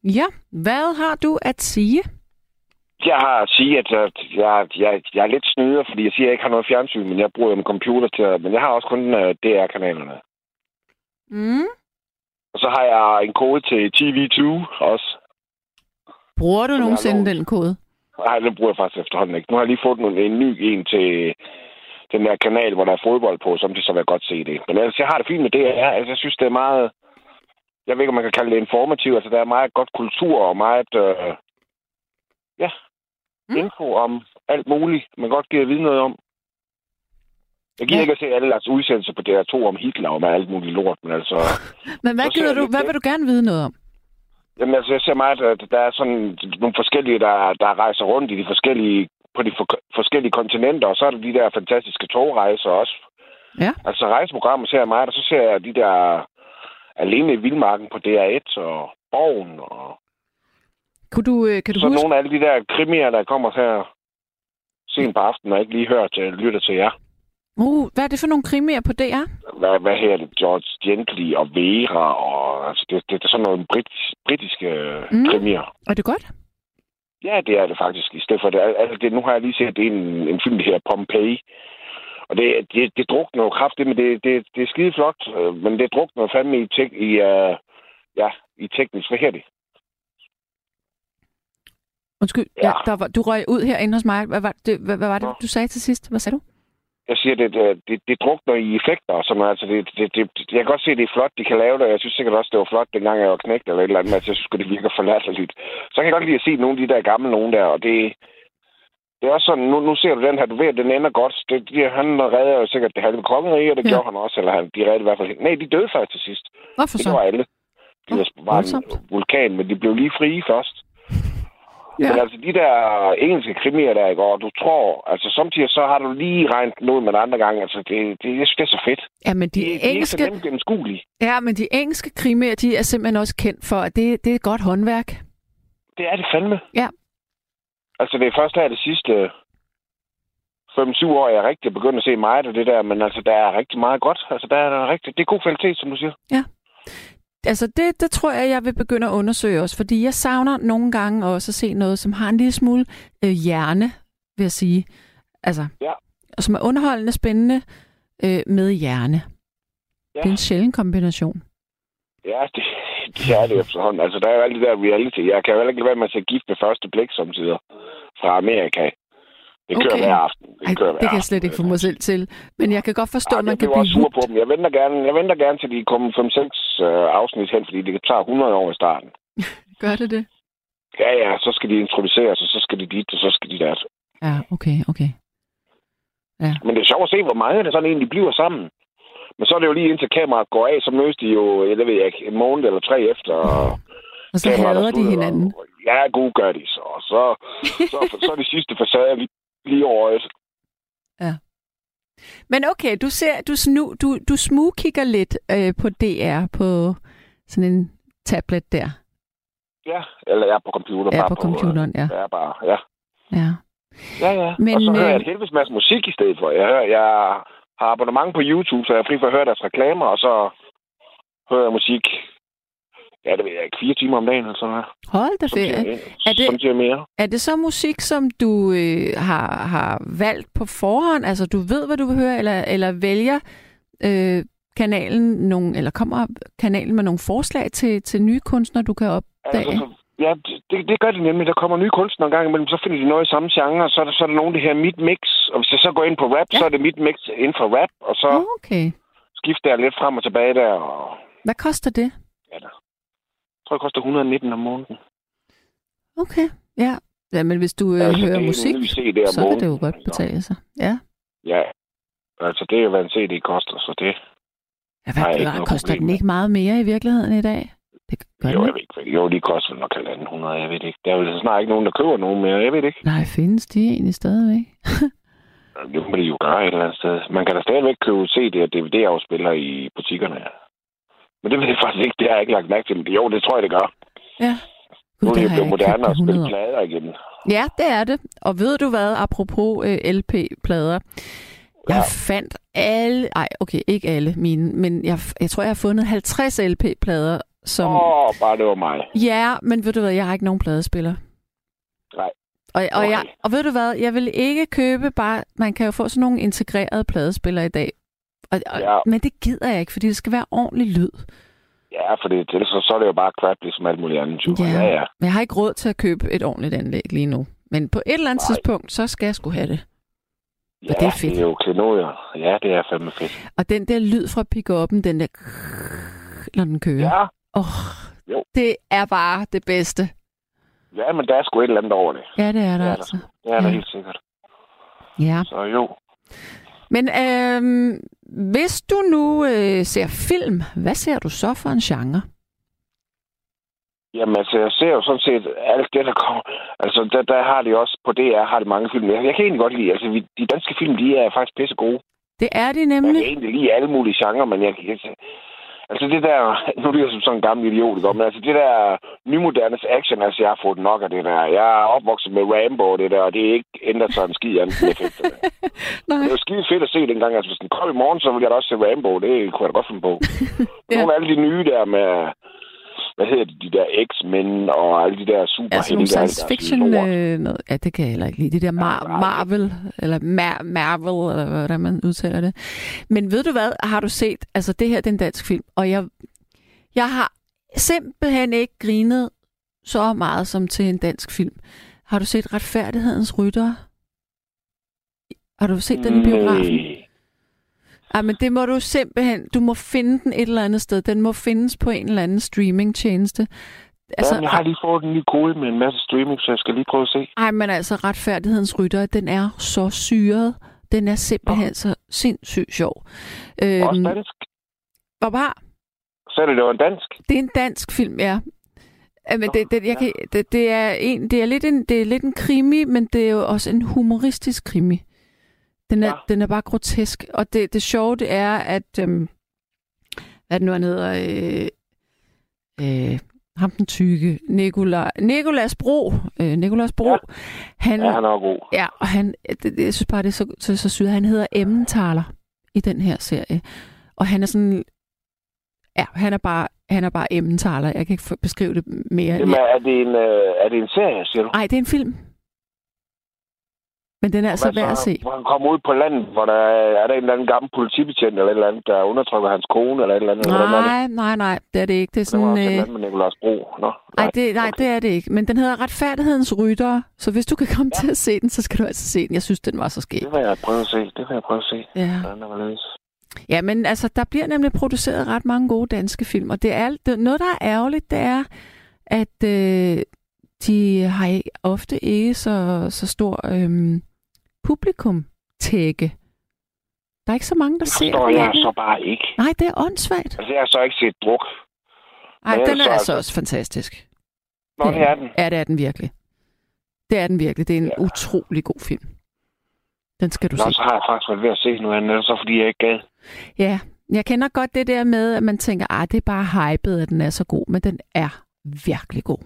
Ja, hvad har du at sige? Jeg har at sige, at jeg er lidt snyder, fordi jeg siger, at jeg ikke har noget fjernsyn, men jeg bruger en computer til. Men jeg har også kun DR-kanalerne. Mm. Og så har jeg en kode til TV2 også. Bruger du nogensinde den kode? Nej, den bruger jeg faktisk efterhånden ikke. Nu har jeg lige fået en ny en til den der kanal, hvor der er fodbold på, som det så vil jeg godt se det. Men altså, jeg har det fint med DR. Altså, jeg synes, det er meget... Jeg ved ikke, om man kan kalde det informativt. Altså, der er meget godt kultur og meget... info om alt muligt, man godt giver at vide noget om. Jeg gider ikke at se alle deres udsendelser på DR2 om Hitler og med alt muligt lort, men altså... Men hvad gider du? Hvad vil du gerne vide noget om? Jamen altså, jeg ser meget, at der er sådan nogle forskellige, der rejser rundt i de forskellige, på de forskellige kontinenter, og så er der de der fantastiske togrejser også. Ja. Altså rejseprogrammer ser jeg meget, og så ser jeg de der alene i Vildmarken på DR1 og Borgen og... Kan du så huske... nogle af alle de der krimier, der kommer her sent på aftenen, og ikke lige lytter til jer. Hvad er det for nogle krimier på DR? Hvad hedder det? George Gently og Vera, og altså, det er sådan nogle britiske krimier. Er det godt? Ja, det er det faktisk. I stedet for det, altså, nu har jeg lige set en film, der hedder Pompeii. Og det drukner jo kraftigt, men det er skide flot. Men det drukner fandme i teknisk. Hvad hedder det? Undskyld, du røg ud herinde hos mig. Hvad var det, du sagde til sidst? Hvad sagde du? Jeg siger, det drukner i effekter. Som, altså, jeg kan godt se, det er flot, de kan lave det. Jeg synes sikkert også, det var flot, dengang jeg var knægt eller et eller andet. Men altså, jeg synes, det virker forladteligt. Så kan jeg godt lide at se nogle af de der gamle nogen der. Og det er også sådan, nu ser du den her, du ved, den ender godt. Han redder jo sikkert det halve kongerige, og det gjorde han også. Eller de redder i hvert fald. Nej, de døde faktisk til sidst. Hvorfor så? Det var alle. De var en vulkan, men de blev lige frie først. Ja. Men altså, de der engelske krimier der, ikke? Og du tror, altså samtidig så har du lige regnet noget med andre gange. Altså, jeg synes, det er så fedt. Ja, men de engelske... er ikke så nemt gennemskuelige. Ja, men de engelske krimier, de er simpelthen også kendt for, at det er et godt håndværk. Det er det fandme. Ja. Altså, det er først her det sidste 5-7 år, jeg er rigtig begyndt at se meget af det der, men altså, der er rigtig meget godt. Altså, der er rigtig... Det er god kvalitet, som du siger. Ja. Altså, det tror jeg vil begynde at undersøge også, fordi jeg savner nogle gange også at se noget, som har en lille smule hjerne, vil jeg sige. Altså, og som er underholdende, spændende med hjerne. Ja. Det er en sjælden kombination. Ja, det er det efterhånden. Altså, der er jo alt det der reality. Jeg kan jo ikke lade være med at se Gift ved første blik, samtidig fra Amerika. Det kører hver aften. Det kan jeg slet ikke få mig selv til. Men jeg kan godt forstå, at man kan blive sur på dem. Jeg venter gerne til de kommer 5-6 afsnit hen, fordi det tager 100 år i starten. Gør det? Ja, så skal de introduceres, og så skal de dit, og så skal de der. Ja, okay. Ja. Men det er sjovt at se, hvor meget det sådan egentlig bliver sammen. Men så er det jo lige indtil kameraet går af, så mødes de jo, jeg ved ikke, en måned eller 3 efter. Og så hader de hinanden. Og, ja, gode gør de så. Og så er de sidste facader lige over et. Ja. Men okay, du smugkigger lidt på DR på sådan en tablet der. Ja, eller jeg er på computeren. Ja, på computeren, ja. Jeg er bare, ja. Men, og så hører jeg en helvedes masse musik i stedet for. Jeg har abonnement på YouTube, så jeg er fri for at høre deres reklamer, og så hører jeg musik. Ja, det ved jeg ikke. 4 timer om dagen eller sådan noget. Hold da ferie. Er det så musik, som du har valgt på forhånd? Altså, du ved, hvad du vil høre, eller vælger kanalen nogle, eller kommer kanalen med nogle forslag til nye kunstnere, du kan opdage? Altså, ja, det gør det nemlig. Der kommer nye kunstnere en gang imellem, så finder de noget i samme genre, og så er der nogle af det her mid-mix. Og hvis jeg så går ind på rap, så er det mid-mix inden for rap, og så skifter jeg lidt frem og tilbage der. Og... Hvad koster det? Ja, der. Jeg tror, det koster 119 om måneden. Okay, ja. Ja, men hvis du hører musik, så kan det jo godt betale sig. Ja. Ja, altså det er jo, hvad en CD koster, så det... Ja, hvad koster den ikke meget mere i virkeligheden i dag? Det gør jo, jeg ved ikke. Jo, de koster nok 1.500, jeg ved ikke. Der er jo snart ikke nogen, der køber nogen mere, jeg ved ikke. Nej, findes de egentlig stadigvæk? Det må de jo gøre et eller andet sted. Man kan da stadigvæk købe CD og DVD-afspillere i butikkerne. Men det ved jeg faktisk ikke. Det har jeg ikke lagt mærke til. Jo, det tror jeg, det gør. Ja. Nu er det blevet moderne at spille plader igen. Ja, det er det. Og ved du hvad, apropos LP-plader? Jeg fandt alle... Ej, okay, ikke alle mine, men jeg tror, jeg har fundet 50 LP-plader, som... bare det var mig. Ja, men ved du hvad, jeg har ikke nogen pladespiller. Nej. Og ved du hvad, jeg vil ikke købe bare... Man kan jo få sådan nogle integrerede pladespillere i dag. Men det gider jeg ikke, fordi det skal være ordentlig lyd. Ja, for så er det jo bare crap, ligesom alt muligt andet. Ja. Men jeg har ikke råd til at købe et ordentligt anlæg lige nu. Men på et eller andet tidspunkt, så skal jeg sgu have det. Ja, og det er fedt. Det er jo klenodier. Ja, det er fandme fedt. Og den der lyd fra pick-up'en, den der... Når den kører. Ja. Det er bare det bedste. Ja, men der er sgu et eller andet over det. Ja, det er der altså. Det er der helt sikkert. Ja. Så jo. Men hvis du nu ser film, hvad ser du så for en genre? Jamen, altså, jeg ser jo sådan set alt det, der kommer. Altså, der har de også, på DR har de mange film. Jeg kan egentlig godt lide, altså, de danske film, de er faktisk pisse gode. Det er de nemlig. Jeg kan egentlig lide alle mulige genrer, men jeg kan ikke... Altså det der, nu lyder jeg som sådan en gammel idiot, men altså det der nymodernes action, altså jeg har fået nok af det der. Jeg er opvokset med Rambo og det der, og det er ikke ændret sig en skid andet end effekterne. Det er jo skide fedt at se dengang, altså hvis den kom i morgen, så ville jeg da også se Rambo, det kunne jeg da godt finde på. Ja. Nogle af alle de nye der med, hvad hedder de der X-Men og alle de der superhelte. Altså nogle science fiction noget, ja det kan jeg heller ikke lide, det der Marvel, eller Marvel, eller hvordan man udtaler det. Men ved du hvad, har du set, altså det her, den dansk film, og jeg har simpelthen ikke grinet så meget som til en dansk film. Har du set Retfærdighedens Rytter? Har du set den i biografen? Ej, men det må du simpelthen... Du må finde den et eller andet sted. Den må findes på en eller anden streamingtjeneste. Altså, jeg har lige fået den lige kode med en masse streaming, så jeg skal lige prøve at se. Ej, men altså, Retfærdighedens Rytter, den er så syret. Den er simpelthen så sindssygt sjov. Også dansk? Hvor var? Så er det jo en dansk? Det er en dansk film, ja. Men det er lidt en krimi, men det er jo også en humoristisk krimi. Den er bare grotesk, og det sjove det er, at hvad det nu hedder, ham den tykke, Nicolas Bro, ja. Han er god. Ja, og jeg synes bare, det er så sygt. Han hedder Emmentaler i den her serie, og han er sådan, ja, han er bare Emmentaler. Jeg kan ikke beskrive det mere. Jamen, er det en serie, siger du? Nej, det er en film. Men den er altså værd at se. Hvor han kommer ud på landet, hvor der er der en eller anden gammel politibetjent eller et eller andet, der undertrykker hans kone eller et eller andet. Nej, det er det ikke. Det er sådan... Det var med Nicolas Bro. Det er det ikke. Men den hedder Retfærdighedens Rytter, så hvis du kan komme til at se den, så skal du altså se den. Jeg synes, den var så skæg. Det vil jeg prøve at se. Ja, men altså, der bliver nemlig produceret ret mange gode danske film, og det er noget, der er ærgerligt, det er, at de har ofte ikke så stor... publikum tække. Der er ikke så mange, der ser det. Det jeg så bare ikke. Nej, det er åndssvagt. Altså, jeg har så ikke set Druk. Nej, den er altså også fantastisk. Nå, det er den. Ja, det er den virkelig. Det er en utrolig god film. Den skal du se. Så har jeg faktisk været ved at se noget andet, så fordi jeg ikke gad. Ja, jeg kender godt det der med, at man tænker, det er bare hypet, at den er så god, men den er virkelig god.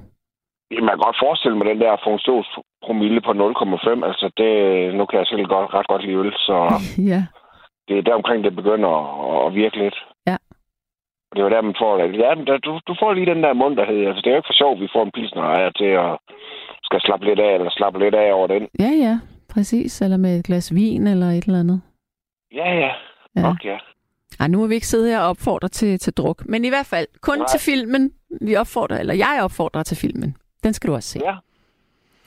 Man kan godt forestille mig den der funktionspromille på 0,5. Altså, det, nu kan jeg selv ret godt lide øl, så det er der omkring, det begynder at virke lidt. Ja. Og det var der, man får det. Ja, men du får lige den der munterhed. Altså, det er jo ikke for sjovt, vi får en pilsner ejer til at skal slappe lidt af over den. Ja, ja. Præcis. Eller med et glas vin eller et eller andet. Ja. Nok, ja. Ej, nu må vi ikke sidde her og opfordre til druk. Men i hvert fald, kun til filmen. Jeg opfordrer til filmen. Den skal du også se.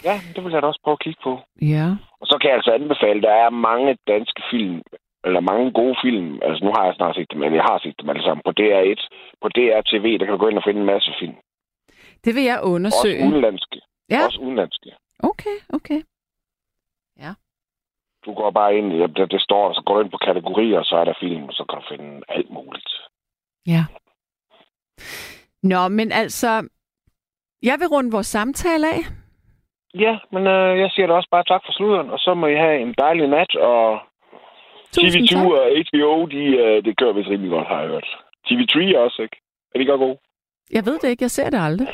Ja, det vil jeg da også prøve at kigge på. Ja. Og så kan jeg altså anbefale, der er mange danske film, eller mange gode film. Altså, nu har jeg snart set dem, eller jeg har set dem alle sammen. På DR1, på DR-TV, der kan du gå ind og finde en masse film. Det vil jeg undersøge. Også udenlandske. Ja. Okay. Ja. Du går bare ind, det står, så går du ind på kategorier, og så er der film, og så kan du finde alt muligt. Ja. Nå, men altså... Jeg vil runde vores samtale af. Ja, men jeg siger da også bare tak for slutteren, og så må I have en dejlig nat, og TV2 og HBO, det kører vist rimelig godt, har jeg hørt. TV3 også, ikke? Er det godt gode? Jeg ved det ikke, jeg ser det aldrig.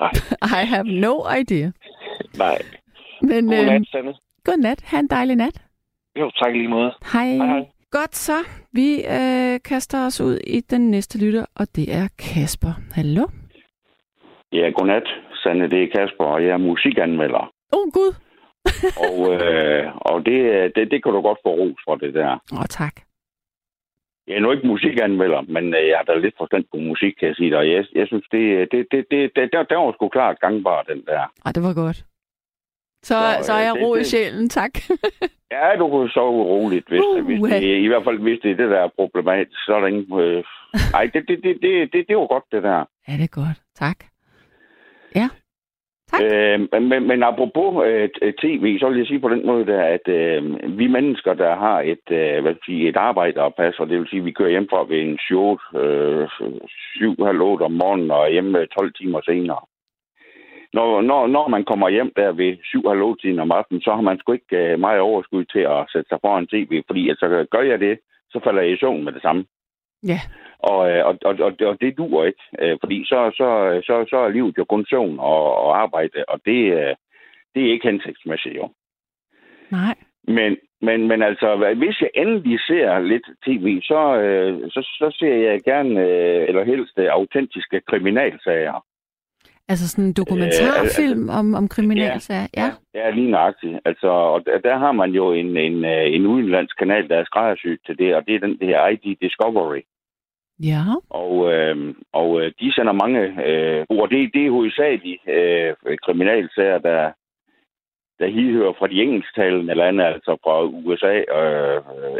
Nej. I have no idea. Nej. Men, godnat, Sanne. Godnat, have en dejlig nat. Jo, tak lige måde. Hej. Godt så, vi kaster os ud i den næste lytter, og det er Kasper. Hallo? Ja, godnat, Sanne, det er Kasper, og jeg er musikanmelder. Gud. Og det kan du godt få ros for, det der. Åh, tak. Jeg er nu ikke musikanmelder, men jeg har da lidt forstand på musik, kan jeg sige dig. Og jeg synes, det var sgu klart gangbar, den der. Ej, det var godt. Så er jeg ro i sjælen, tak. Ja, du kunne sove roligt, hvis det, i hvert fald hvis det er det, der er problematisk. Så er der ingen... Ej, det var godt, det der. Ja, det er godt. Tak. Ja. Tak. Men apropos tv, så vil jeg sige på den måde, der, at vi mennesker, der har et arbejde at passe, og det vil sige, at vi kører hjem fra ved en 7:30 om morgenen og hjemme 12 timer senere. Når man kommer hjem der ved 7:30 om aftenen, så har man sgu ikke meget overskud til at sætte sig foran tv, fordi at så gør jeg det, så falder jeg i søvn med det samme. Ja. Og det duer ikke, fordi så er livet jo kun søvn og arbejde, og det er ikke hensigtsmæssigt jo. Nej. Men altså, hvis jeg endelig ser lidt tv, så ser jeg gerne, eller helst, autentiske kriminalsager. Altså sådan en dokumentarfilm om kriminalsager? Ja, lige nøjagtigt. Altså, og der har man jo en udenlandsk kanal, der er skræddersyet til det, og det er den her ID Discovery. Ja. Og de sender mange... og det er hovedsageligt kriminalsager, der hidhører fra de engelsktalende lande, altså fra USA,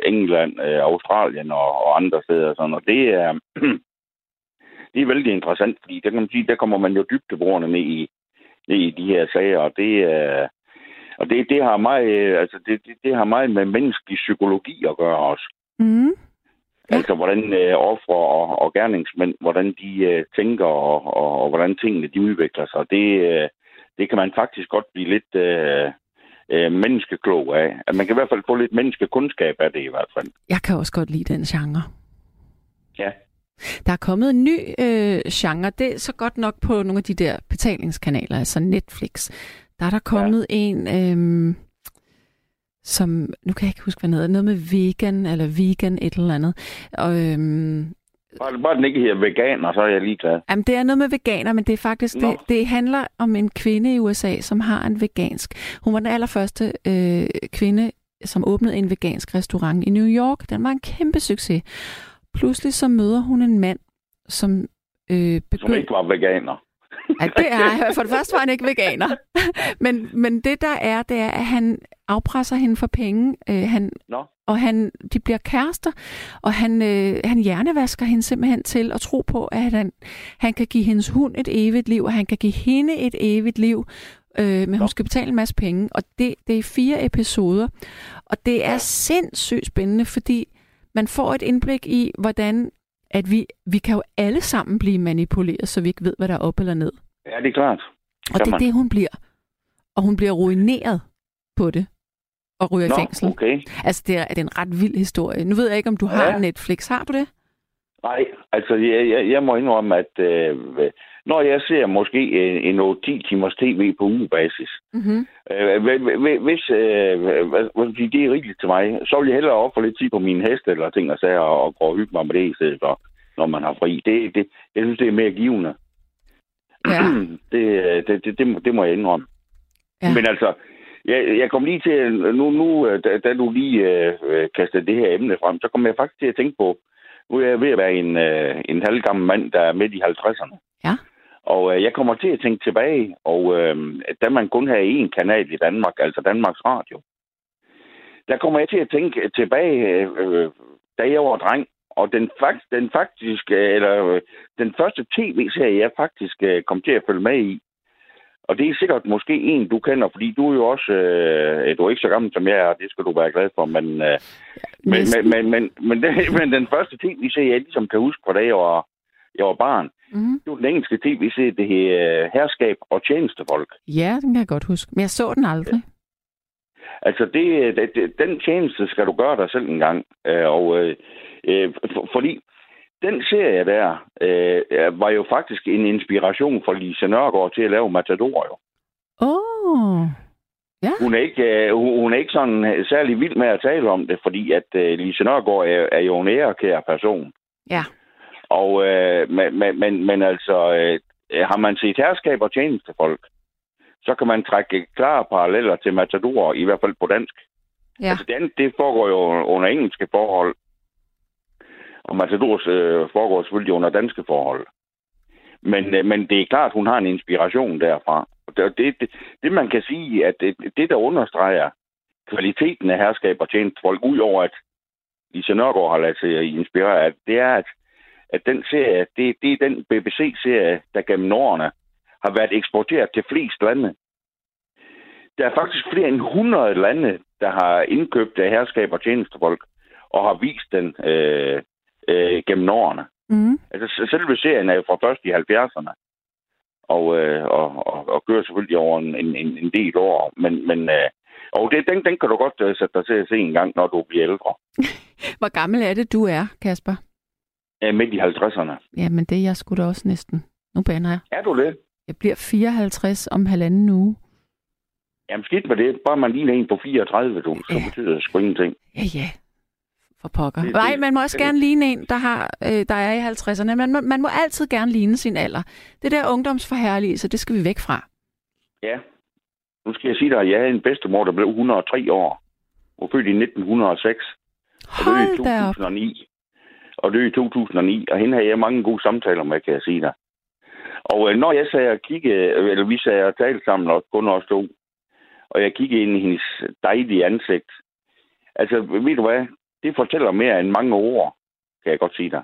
England, Australien og andre steder. Sådan. Og det er... Det er vældig interessant, fordi der kan man sige, der kommer man jo dybdeborende med i de her sager, og det har meget, altså det har meget med menneskelig psykologi at gøre også. Mm. Ja. Altså hvordan ofre og gerningsmænd, hvordan de tænker og hvordan tingene de udvikler sig. Det kan man faktisk godt blive lidt menneskeklog af. At man kan i hvert fald få lidt menneskekundskab af det i hvert fald. Jeg kan også godt lide den genre. Ja. Der er kommet en ny genre, det er så godt nok på nogle af de der betalingskanaler, altså Netflix. Der er der kommet en, som, nu kan jeg ikke huske, hvad den hedder, noget med vegan, eller vegan et eller andet. Og, bare den ikke hedder veganer, så er jeg ligeglad. Jamen, det er noget med veganer, men det er faktisk, det handler om en kvinde i USA, som har en vegansk. Hun var den allerførste kvinde, som åbnede en vegansk restaurant i New York. Den var en kæmpe succes. Pludselig så møder hun en mand, som som ikke var veganer. Ja, det er. For det første var han ikke veganer. Men det der er, det er, at han afpresser hende for penge. Og de bliver kærester, og han hjernevasker hende simpelthen til at tro på, at han kan give hendes hund et evigt liv, og han kan give hende et evigt liv, men hun skal betale en masse penge. Og det er 4 episoder, og det er sindssygt spændende, fordi man får et indblik i, hvordan at vi kan jo alle sammen blive manipuleret, så vi ikke ved, hvad der er op eller ned. Ja, det er klart. Og det er det, hun bliver. Og hun bliver ruineret på det. Og ryger i fængsel. Okay. Altså, det er en ret vild historie. Nu ved jeg ikke, om du har Netflix. Har du det? Nej, altså, jeg må indrømme, at når jeg ser måske en 8-10 timers tv på ugebasis, hvis det er rigtigt til mig, så vil jeg hellere ofre lidt tid på mine heste eller ting og sager, og gå og hygge mig med det i stedet for, når man har fri. Jeg synes, det er mere givende. Ja. Det må jeg indrømme. Ja. Men altså, jeg kom lige til, nu da du lige kastede det her emne frem, så kom jeg faktisk til at tænke på, nu er jeg ved at være en halvgammel mand, der er midt i 50'erne. Ja. Og jeg kommer til at tænke tilbage, og da man kun havde én kanal i Danmark, altså Danmarks Radio, der kommer jeg til at tænke tilbage, da jeg var dreng, og den første tv-serie, jeg faktisk kom til at følge med i, og det er sikkert måske en, du kender, fordi du er jo også... du er ikke så gammel som jeg er, det skal du være glad for, men... Men den første tv-serie, jeg ligesom kan huske på, da jeg var barn, det var den engelske tv-serie, det hedder Herskab og Tjenestefolk. Ja, den kan jeg godt huske, men jeg så den aldrig. Ja. Altså, den tjeneste skal du gøre dig selv en gang, fordi... Den serie der var jo faktisk en inspiration for Lise Nørgaard til at lave Matador, jo. Yeah. Hun er ikke sådan særlig vild med at tale om det, fordi at Lise Nørgaard er jo en ærekær person. Ja. Yeah. Og men altså har man set Herskab og Tjenestefolk, så kan man trække klare paralleller til Matador, i hvert fald på dansk. Ja. Altså det andet, det foregår jo under engelske forhold, og Matadors foregår selvfølgelig under danske forhold. Men det er klart, hun har en inspiration derfra. Det man kan sige, at det der understreger kvaliteten af herskab og tjent folk, ud over at Lise Nørgaard har ladet sig inspirere, at det er, at den serie, det er den BBC-serie, der gennem årene har været eksporteret til flest lande. Der er faktisk flere end 100 lande, der har indkøbt af herskab og tjenestefolk, og har vist den gennem årene. Mm. Altså, selve serien er jo fra først i 70'erne, og kører selvfølgelig over en del år, men og den kan du godt sætte dig til at se en gang, når du bliver ældre. Hvor gammel er det, du er, Kasper? Midt i 50'erne. Jamen, det er jeg sgu da også næsten. Nu baner jeg. Er du det? Jeg bliver 54 om halvanden uge. Jamen, skidt med det. Bare man ligner en på 34, du. Så betyder det sgu ingenting. Ja. For pokker. Nej, man må også gerne ligne en, der er i 50'erne. Man må altid gerne ligne sin alder. Det der ungdomsforherligelse, det skal vi væk fra. Ja. Nu skal jeg sige dig, at jeg havde en bedstemor, der blev 103 år. Hun født i 1906. Og døde i 2009. Og hende havde jeg mange gode samtaler med, kan jeg sige dig. Og når jeg sagde at kigge, eller vi sagde at tale sammen, og kun også stod, og jeg kiggede ind i hendes dejlige ansigt. Altså, ved du hvad? Det fortæller mere end mange ord, kan jeg godt sige dig.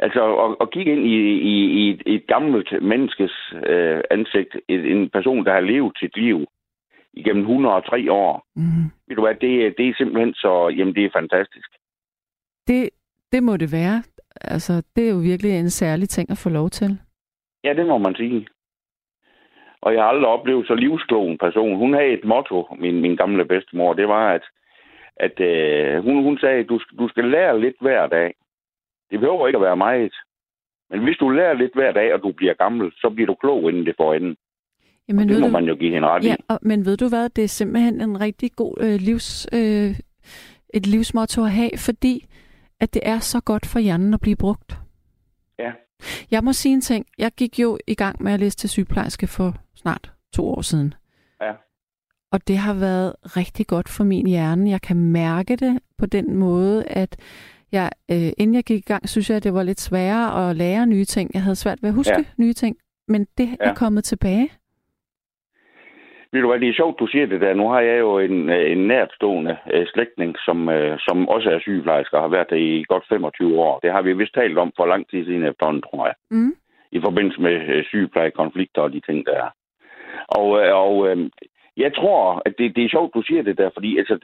Altså, at kigge ind i et gammelt menneskes ansigt, en person, der har levet sit liv igennem 103 år, ved du hvad, det er simpelthen så, jamen, det er fantastisk. Det må det være. Altså, det er jo virkelig en særlig ting at få lov til. Ja, det må man sige. Og jeg har aldrig oplevet så livsklog en person. Hun havde et motto, min gamle bedstemor, det var, at hun sagde, at du skal lære lidt hver dag. Det behøver ikke at være meget. Men hvis du lærer lidt hver dag, og du bliver gammel, så bliver du klog, inden det får enden. Jamen, det må man jo give hende ret i. Ja, men ved du hvad, det er simpelthen en rigtig god et livsmotto at have, fordi at det er så godt for hjernen at blive brugt. Ja. Jeg må sige en ting. Jeg gik jo i gang med at læse til sygeplejerske for snart 2 år siden. Ja. Og det har været rigtig godt for min hjerne. Jeg kan mærke det på den måde, at jeg, inden jeg gik i gang, synes jeg, at det var lidt sværere at lære nye ting. Jeg havde svært ved at huske nye ting, men det er kommet tilbage. Ved du hvad, det er sjovt, du siger det der. Nu har jeg jo en nærtstående slægtning, som også er sygeplejerske og har været der i godt 25 år. Det har vi vist talt om for lang tid siden efterhånden, tror jeg. Mm. I forbindelse med sygeplejekonflikter og de ting, der er. Og jeg tror, at det er sjovt, du siger det der, fordi altså,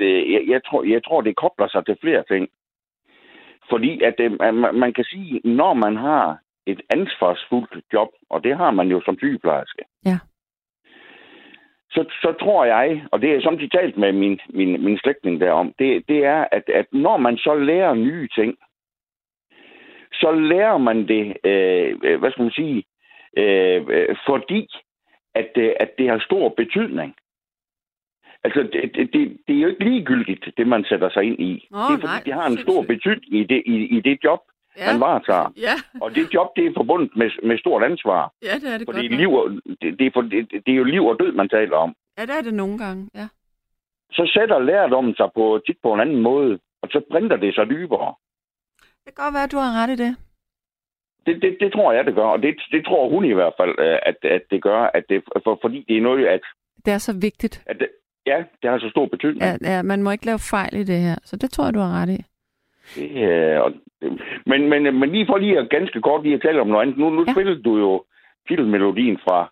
jeg tror, det kobler sig til flere ting. Fordi at man kan sige, når man har et ansvarsfuldt job, og det har man jo som sygeplejerske, så tror jeg, og det er som de talt med min slægtning derom, det er, at når man så lærer nye ting, så lærer man det, hvad skal man sige, fordi at det har stor betydning. Altså, det er jo ikke ligegyldigt, det man sætter sig ind i. Det er fordi, det har en stor betydning i det job, man varetager. Ja. Og det job, det er forbundet med stort ansvar. Ja, det er det fordi godt. Det er jo liv og død, man taler om. Ja, det er det nogle gange, ja. Så sætter lærdommen sig tit på en anden måde, og så printer det sig dybere. Det kan godt være, at du har ret i det. Det tror jeg, det gør, og det tror hun i hvert fald, at det gør, at det, fordi det er noget, at... Det er så vigtigt. Ja, det har så stor betydning. Ja, man må ikke lave fejl i det her, så det tror jeg, du har ret i. Ja, men lige for lige at ganske kort lige at tale om noget andet. Nu spillede du jo titelmelodien fra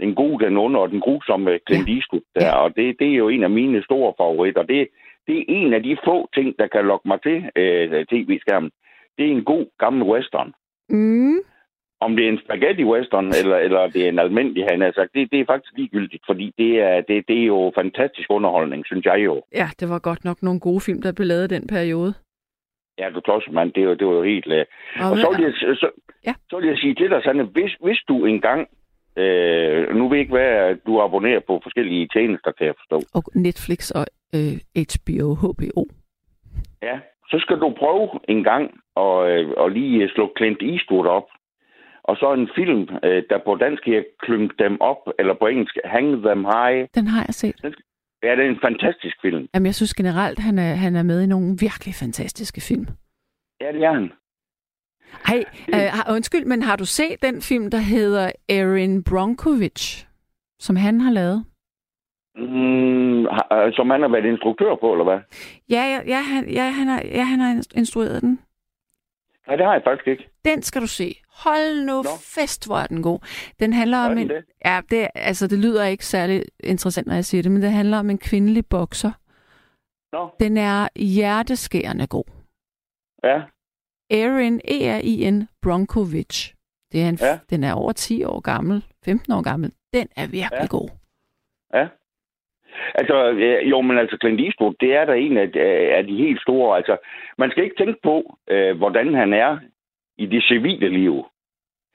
Den gode, den onde og den grusomme Clint Eastwood der, og det er jo en af mine store favoritter. Det er en af de få ting, der kan lokke mig til tv-skærmen. Det er en god, gammel western. Mm. Om det er en spaghetti western, eller det er en almindelig, han har sagt, det er faktisk ligegyldigt, fordi det er jo fantastisk underholdning, synes jeg jo. Ja, det var godt nok nogle gode film, der blev lavet i den periode. Ja, du klodser, mand. Det var jo helt... Og så vil jeg sige til dig, Sanne, hvis du engang... nu ved jeg ikke, hvad du abonnerer på forskellige tjenester, kan jeg forstå. Og Netflix og HBO, HBO. Ja, så skal du prøve engang at lige slå Clint Eastwood op. Og så en film, der på dansk her Klynk Dem Op, eller på engelsk Hang Them High. Den har jeg set. Ja, det er en fantastisk film. Jamen, jeg synes generelt, han er med i nogle virkelig fantastiske film. Ja, det er han. Hej, undskyld, men har du set den film, der hedder Erin Brockovich, som han har lavet? Som han har været instruktør på, eller hvad? Ja, han har instrueret den. Nej, det har jeg faktisk ikke. Den skal du se. Hold nu fest, hvor er den god. Den handler om en... Det? Ja, det, altså, det lyder ikke særlig interessant, når jeg siger det, men det handler om en kvindelig bokser. Nå. Den er hjerteskærende god. Ja. Erin, E-R-I-N, Brockovich. Det er en, ja. Den er over 10 år gammel, 15 år gammel. Den er virkelig god. Ja. Altså, jo, men altså, Clint Eastwood, det er da en af de helt store. Altså, man skal ikke tænke på, hvordan han er i det civile liv.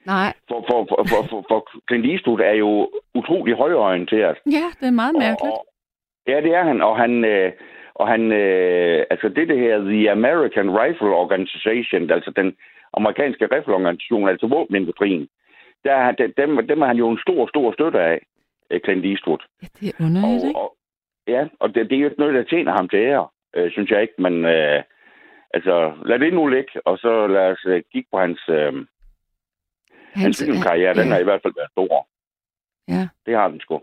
Nej. For Clint Eastwood er jo utrolig højorienteret. Ja, det er meget mærkeligt. Ja, det er han, og han... altså det her, The American Rifle Organization, altså den amerikanske rifleorganisation, altså våbenindustrien, dem er han jo en stor støtte af, Clint Eastwood. Ja, det er underligt, ikke? Og det er jo noget, der tjener ham til ære, synes jeg ikke, men altså lad det nu ligge, og så lad os kigge på hans filmkarriere, den har i hvert fald været stor. Ja. Det har den sgu.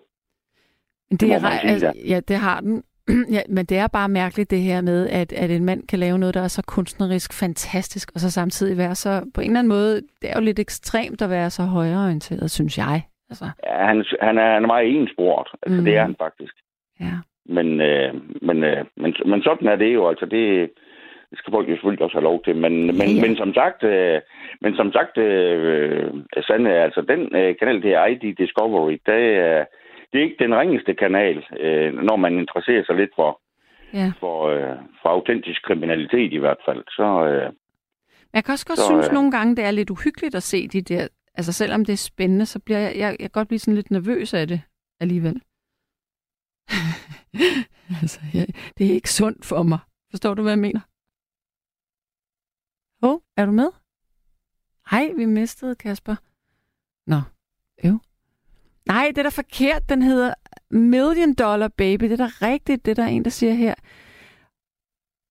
Det har den. Ja, men det er bare mærkeligt det her med, at en mand kan lave noget, der er så kunstnerisk fantastisk, og så samtidig være så, på en eller anden måde, det er jo lidt ekstremt at være så højreorienteret, synes jeg. Altså. Ja, han er meget ensport, altså det er han faktisk. Ja. Men sådan er det jo, altså det skal folk jo selvfølgelig også have lov til, men som sagt, Sande, altså den kanal, det er ID Discovery, det er ikke den ringeste kanal, når man interesserer sig lidt for autentisk kriminalitet i hvert fald. Så, jeg kan også godt synes nogle gange, det er lidt uhyggeligt at se de der... Altså selvom det er spændende, så bliver jeg kan godt blive sådan lidt nervøs af det alligevel. Altså, det er ikke sundt for mig. Forstår du, hvad jeg mener? Er du med? Hej, vi mistede Kasper. Nå, jo. Nej, det er da forkert. Den hedder Million Dollar Baby. Det er da rigtigt, det der er en, der siger her.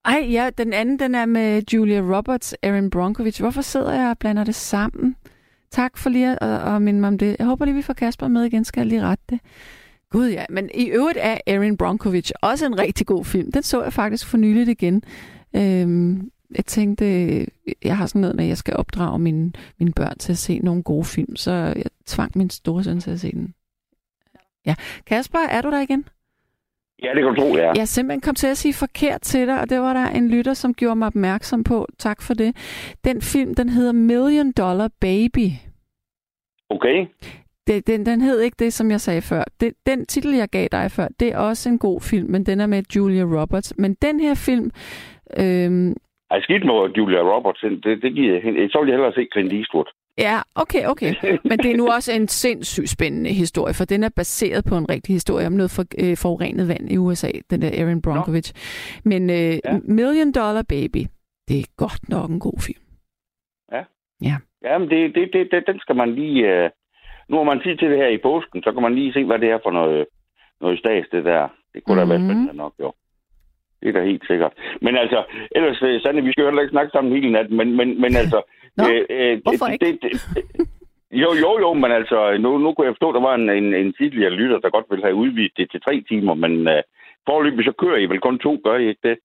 Ej, ja, den anden, den er med Julia Roberts, Erin Brockovich. Hvorfor sidder jeg og blander det sammen? Tak for lige at minde mig om det. Jeg håber lige, vi får Kasper med igen. Skal jeg lige rette det? Gud ja, men i øvrigt er Erin Brockovich også en rigtig god film. Den så jeg faktisk for nyligt igen. Jeg tænkte, jeg har sådan noget med, at jeg skal opdrage mine børn til at se nogle gode film, så jeg tvang min store søn til at se den. Ja. Kasper, er du der igen? Ja, det kan du tro, ja. Jeg simpelthen kom til at sige forkert til dig, og det var der en lytter, som gjorde mig opmærksom på. Tak for det. Den film, den hedder Million Dollar Baby. Okay. Den hed ikke det, som jeg sagde før. Den titel, jeg gav dig før, det er også en god film, men den er med Julia Roberts. Men den her film... Jeg skidt med Julia Roberts, det giver hende. Så vil jeg hellere se Clint Eastwood. Ja, okay. Men det er nu også en sindssygt spændende historie, for den er baseret på en rigtig historie om noget forurenet vand i USA, den der Erin Brockovich. Men Million Dollar Baby, det er godt nok en god film. Ja. Jamen, den skal man lige... Nu har man tid til det her i påsken, så kan man lige se, hvad det er for noget stads, det der. Det kunne da være spændende nok, jo. Det er da helt sikkert. Men altså, ellers, Sande, vi skal jo heller ikke snakke sammen hele natten, men altså... Nå, hvorfor ikke? Jo, men altså, nu kunne jeg forstå, der var en tidligere lytter, der godt ville have udvidet det til 3 timer, men forløbig så kører I vel kun 2, gør I ikke det?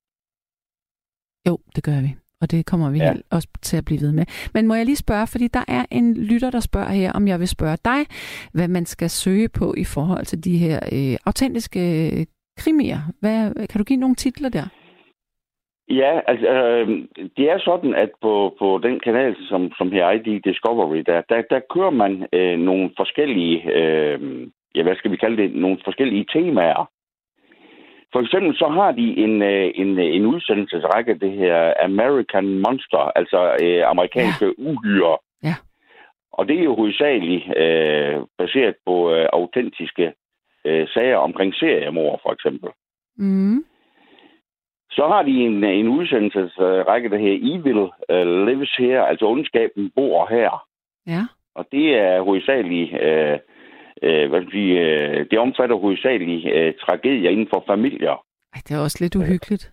Jo, det gør vi, og det kommer vi også til at blive ved med. Men må jeg lige spørge, fordi der er en lytter, der spørger her, om jeg vil spørge dig, hvad man skal søge på i forhold til de her autentiske krimier. Kan du give nogle titler der? Ja, altså, det er sådan, at på den kanal, som her ID Discovery, der kører man nogle forskellige, hvad skal vi kalde det, nogle forskellige temaer. For eksempel så har de en udsendelsesrække, det her American Monster, altså amerikanske uhyre. Ja. Og det er jo hovedsageligt baseret på autentiske sager omkring seriemord, for eksempel. Mm. Så har de en udsendelsesrække, der hedder Evil Lives Here, altså ondskaben bor her. Ja. Og det er hovedsageligt, det omfatter hovedsageligt tragedier inden for familier. Ej, det er også lidt uhyggeligt.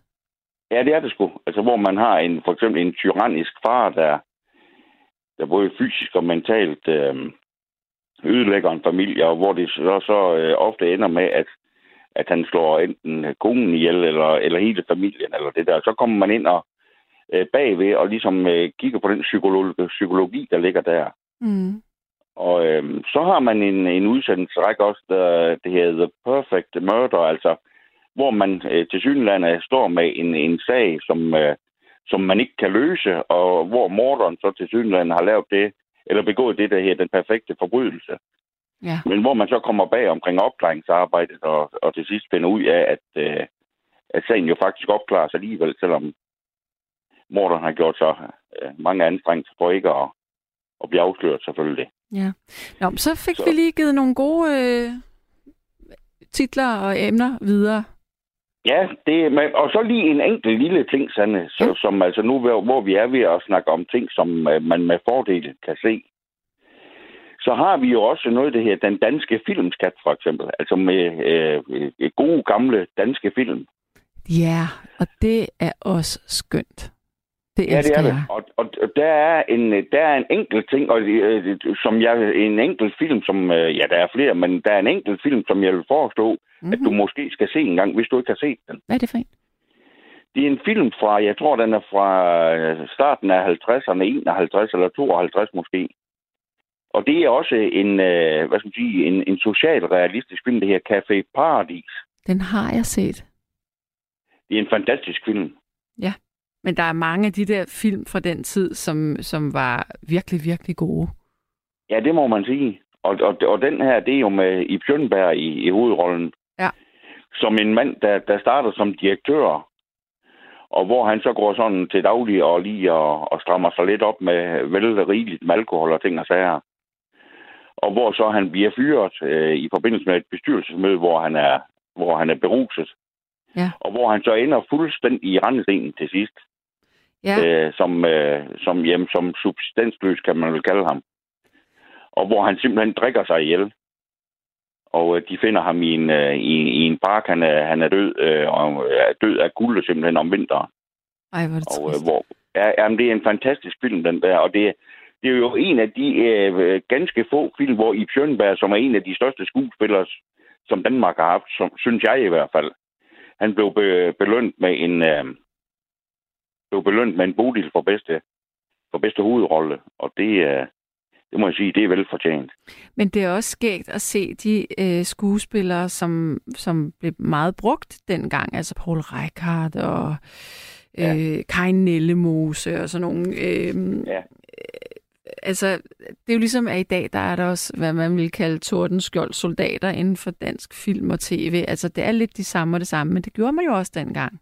Ja, det er det sgu. Altså, hvor man har en, for eksempel en tyrannisk far, der både fysisk og mentalt ødelægger en familie, og hvor det så ofte ender med, at han slår enten konen ihjel, eller hele familien, eller det der. Så kommer man ind og bagved, og ligesom kigger på den psykologi, der ligger der. Mm. Og så har man en udsendelsesrække også, det hedder The Perfect Murder, altså hvor man tilsyneladende står med en sag, som man ikke kan løse, og hvor morderen så tilsyneladende har lavet det, eller begået det der her, den perfekte forbrydelse. Ja. Men hvor man så kommer bag omkring opklaringsarbejdet, og til sidst finder ud af, at sagen jo faktisk opklarer sig alligevel, selvom morderen har gjort så mange anstrengelser for ikke at blive afsløret, selvfølgelig. Ja. Nå, så fik vi lige givet nogle gode titler og emner videre. Ja, og så lige en enkelt lille ting, Sanne, som altså nu, hvor vi er ved at snakke om ting, som man med fordel kan se. Så har vi jo også noget af det her, den danske filmskat for eksempel, altså med gode gamle danske film. Ja, og det er også skønt. Det er det. Og der er en enkelt ting, og en enkelt film, som der er flere, men der er en enkelt film, som jeg vil forestå, at du måske skal se en gang, hvis du ikke har set den. Hvad er det for en? Det er en film fra, jeg tror, den er fra starten af 50'erne, 51 eller 52 måske. Og det er også en socialrealistisk film, det her Café Paradis. Den har jeg set. Det er en fantastisk film. Ja. Men der er mange af de der film fra den tid, som var virkelig, virkelig gode. Ja, det må man sige. Og den her, det er jo med Ib Schønberg i hovedrollen. Ja. Som en mand, der starter som direktør. Og hvor han så går sådan til daglig og lige og strammer sig lidt op med velrigeligt med alkohol og ting og sager. Og hvor så han bliver fyret i forbindelse med et bestyrelsesmøde, hvor han er beruset. Ja. Og hvor han så ender fuldstændig i rendestenen til sidst. Ja. Som substansløs, kan man vel kalde ham. Og hvor han simpelthen drikker sig ihjel. Og de finder ham i en park, han er død, og er død af kulde simpelthen om vinteren. Ej, hvor er det trist. Det er en fantastisk film, den der. Og det er jo en af de ganske få film, hvor Ib Schønberg, som er en af de største skuespillere, som Danmark har haft, som, synes jeg i hvert fald, han blev belønt med en bodil for bedste hovedrolle, og det må jeg sige, det er velfortjent. Men det er også skægt at se de skuespillere, som blev meget brugt dengang, altså Poul Reichhardt og Kai Nellemose og sådan nogle. Altså, det er jo ligesom, at i dag, der er der også, hvad man vil kalde tordenskjold-soldater inden for dansk film og tv. Altså, det er lidt det samme, men det gjorde man jo også dengang.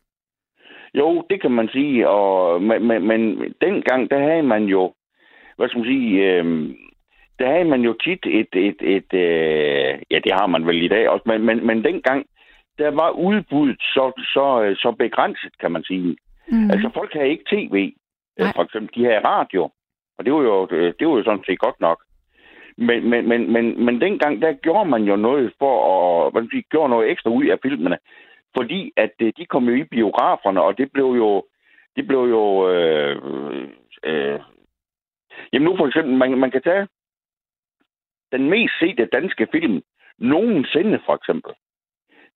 Jo, det kan man sige, men dengang, der havde man jo, der havde man jo tit det har man vel i dag også, men dengang, der var udbuddet så begrænset, kan man sige. Mm. Altså, folk havde ikke tv, for eksempel, de havde radio. Og det var jo sådan set godt nok. Men dengang, der gjorde man jo noget for at... gjorde noget ekstra ud af filmene. Fordi at de kom jo i biograferne, og det blev jo... Jamen nu for eksempel, man kan tage den mest sete danske film nogensinde, for eksempel.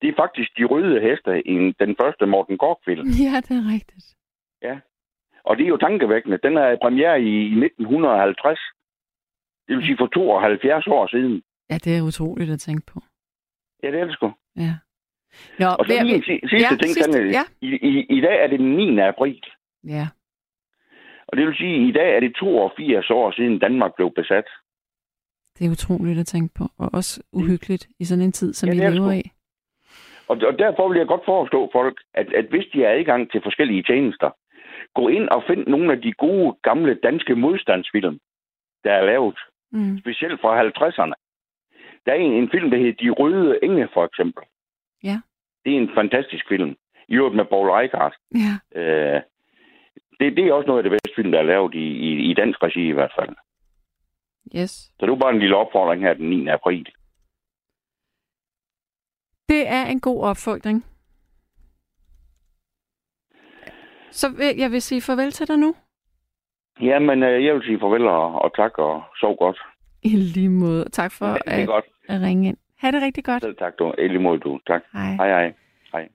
Det er faktisk De Røde Heste, den første Morten Korch-film. Ja, det er rigtigt. Ja. Og det er jo tankevækkende. Den er premiere i 1950. Det vil sige for 72 år siden. Ja, det er utroligt at tænke på. Ja, det er det sgu. Ja. Nå, og så lige sidste ting. I dag er det den 9. april. Ja. Og det vil sige, at i dag er det 82 år siden Danmark blev besat. Det er utroligt at tænke på. Og også uhyggeligt i sådan en tid, som vi lever i. Og derfor vil jeg godt forestå folk, at hvis de har adgang til forskellige tjenester, gå ind og find nogle af de gode, gamle danske modstandsfilm, der er lavet. Mm. Specielt fra 50'erne. Der er en film, der hedder De Røde Enge, for eksempel. Ja. Det er en fantastisk film. I øvrigt med Poul Reichhardt. Ja. Det er også noget af det bedste film, der er lavet i dansk regi i hvert fald. Yes. Så det var bare en lille opfordring her den 9. april. Det er en god opfordring. Så jeg vil sige farvel til dig nu. Jamen, jeg vil sige farvel og tak, og sov godt. I lige måde. Tak for at ringe ind. Ha' det rigtig godt. Selv tak, du. I lige måde, du. Tak. Hej. Hej, hej. Hej.